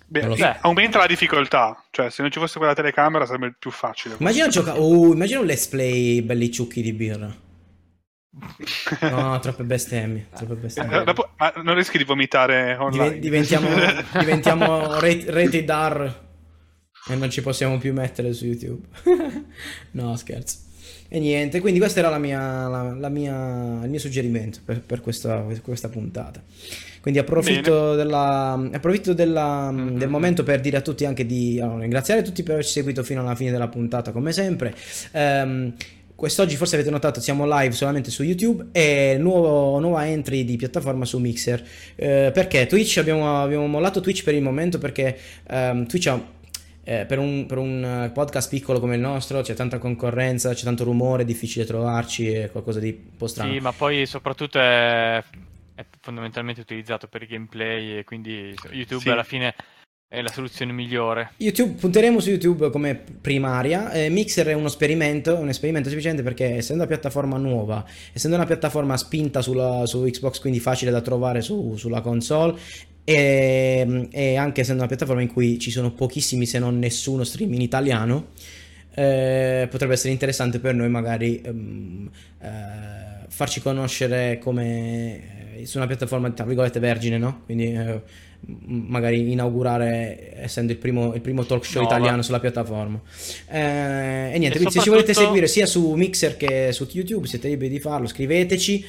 Beh, aumenta la difficoltà, cioè se non ci fosse quella telecamera sarebbe più facile. Immagina un let's play belli ciucchi di birra. No, troppe bestemmie. Ma non rischi di vomitare online? Diventiamo rated R e non ci possiamo più mettere su YouTube. No, scherzo. E niente, quindi questo era il mio suggerimento per questa puntata. Quindi approfitto del momento per dire a tutti anche di ringraziare tutti per averci seguito fino alla fine della puntata, come sempre. Quest'oggi forse avete notato siamo live solamente su YouTube e nuova entry di piattaforma su Mixer. Perché Twitch abbiamo mollato Twitch per il momento perché Twitch ha... per un podcast piccolo come il nostro c'è tanta concorrenza, c'è tanto rumore, è difficile trovarci, è qualcosa di un po' strano. Sì, ma poi soprattutto è fondamentalmente utilizzato per i gameplay e quindi YouTube alla fine è la soluzione migliore. YouTube, punteremo su YouTube come primaria. Mixer è un esperimento semplicemente perché essendo una piattaforma nuova, essendo una piattaforma spinta su Xbox, quindi facile da trovare sulla console, e anche essendo una piattaforma in cui ci sono pochissimi se non nessuno stream in italiano, potrebbe essere interessante per noi magari farci conoscere come su una piattaforma tra virgolette vergine, no? Quindi magari inaugurare, essendo il primo talk show italiano sulla piattaforma. E niente, quindi soprattutto... se ci volete seguire sia su Mixer che su YouTube siete liberi di farlo, scriveteci,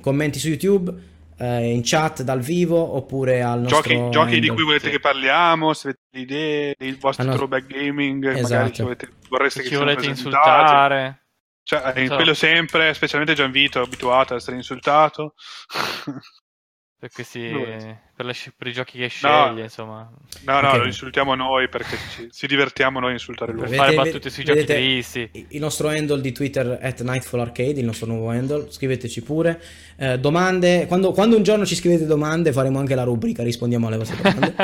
commenti su YouTube, in chat dal vivo oppure al nostro giochi di cui volete che parliamo, se avete idee del vostro throwback gaming, esatto. Magari vorreste che ci volete insultare, cioè quello sempre, specialmente Gianvito è abituato a essere insultato. Per questi per i giochi che sceglie, insomma. No, no, okay, lo insultiamo noi perché ci divertiamo noi a insultare lui. Per fare battute sui giochi tristi. Il nostro handle di Twitter @NightfallArcade, il nostro nuovo handle. Scriveteci pure. Domande. Quando un giorno ci scrivete domande, faremo anche la rubrica, rispondiamo alle vostre domande.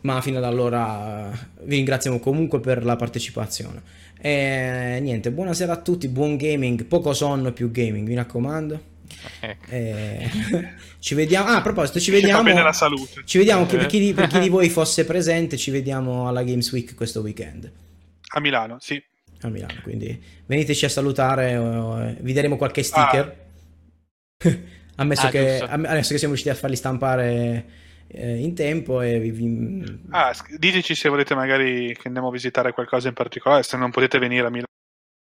Ma fino ad allora vi ringraziamo comunque per la partecipazione. E niente, buonasera a tutti, buon gaming, poco sonno, più gaming, mi raccomando. Ci vediamo. Ah, a proposito, ci vediamo. Bene la salute. Ci vediamo per chi di voi fosse presente. Ci vediamo alla Games Week questo weekend a Milano. Sì, a Milano. Quindi veniteci a salutare. Vi daremo qualche sticker. Ammesso che siamo riusciti a farli stampare in tempo. Diteci se volete magari che andiamo a visitare qualcosa in particolare. Se non potete venire a Milano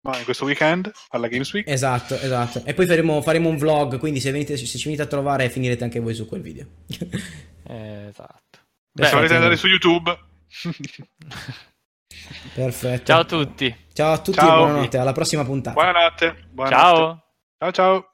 in questo weekend alla Games Week, esatto, e poi faremo un vlog, quindi se ci venite a trovare finirete anche voi su quel video. Esatto. Beh, se volete andare su YouTube. Perfetto, ciao a tutti, ciao a tutti, ciao. Buonanotte, alla prossima puntata, buonanotte. Ciao ciao.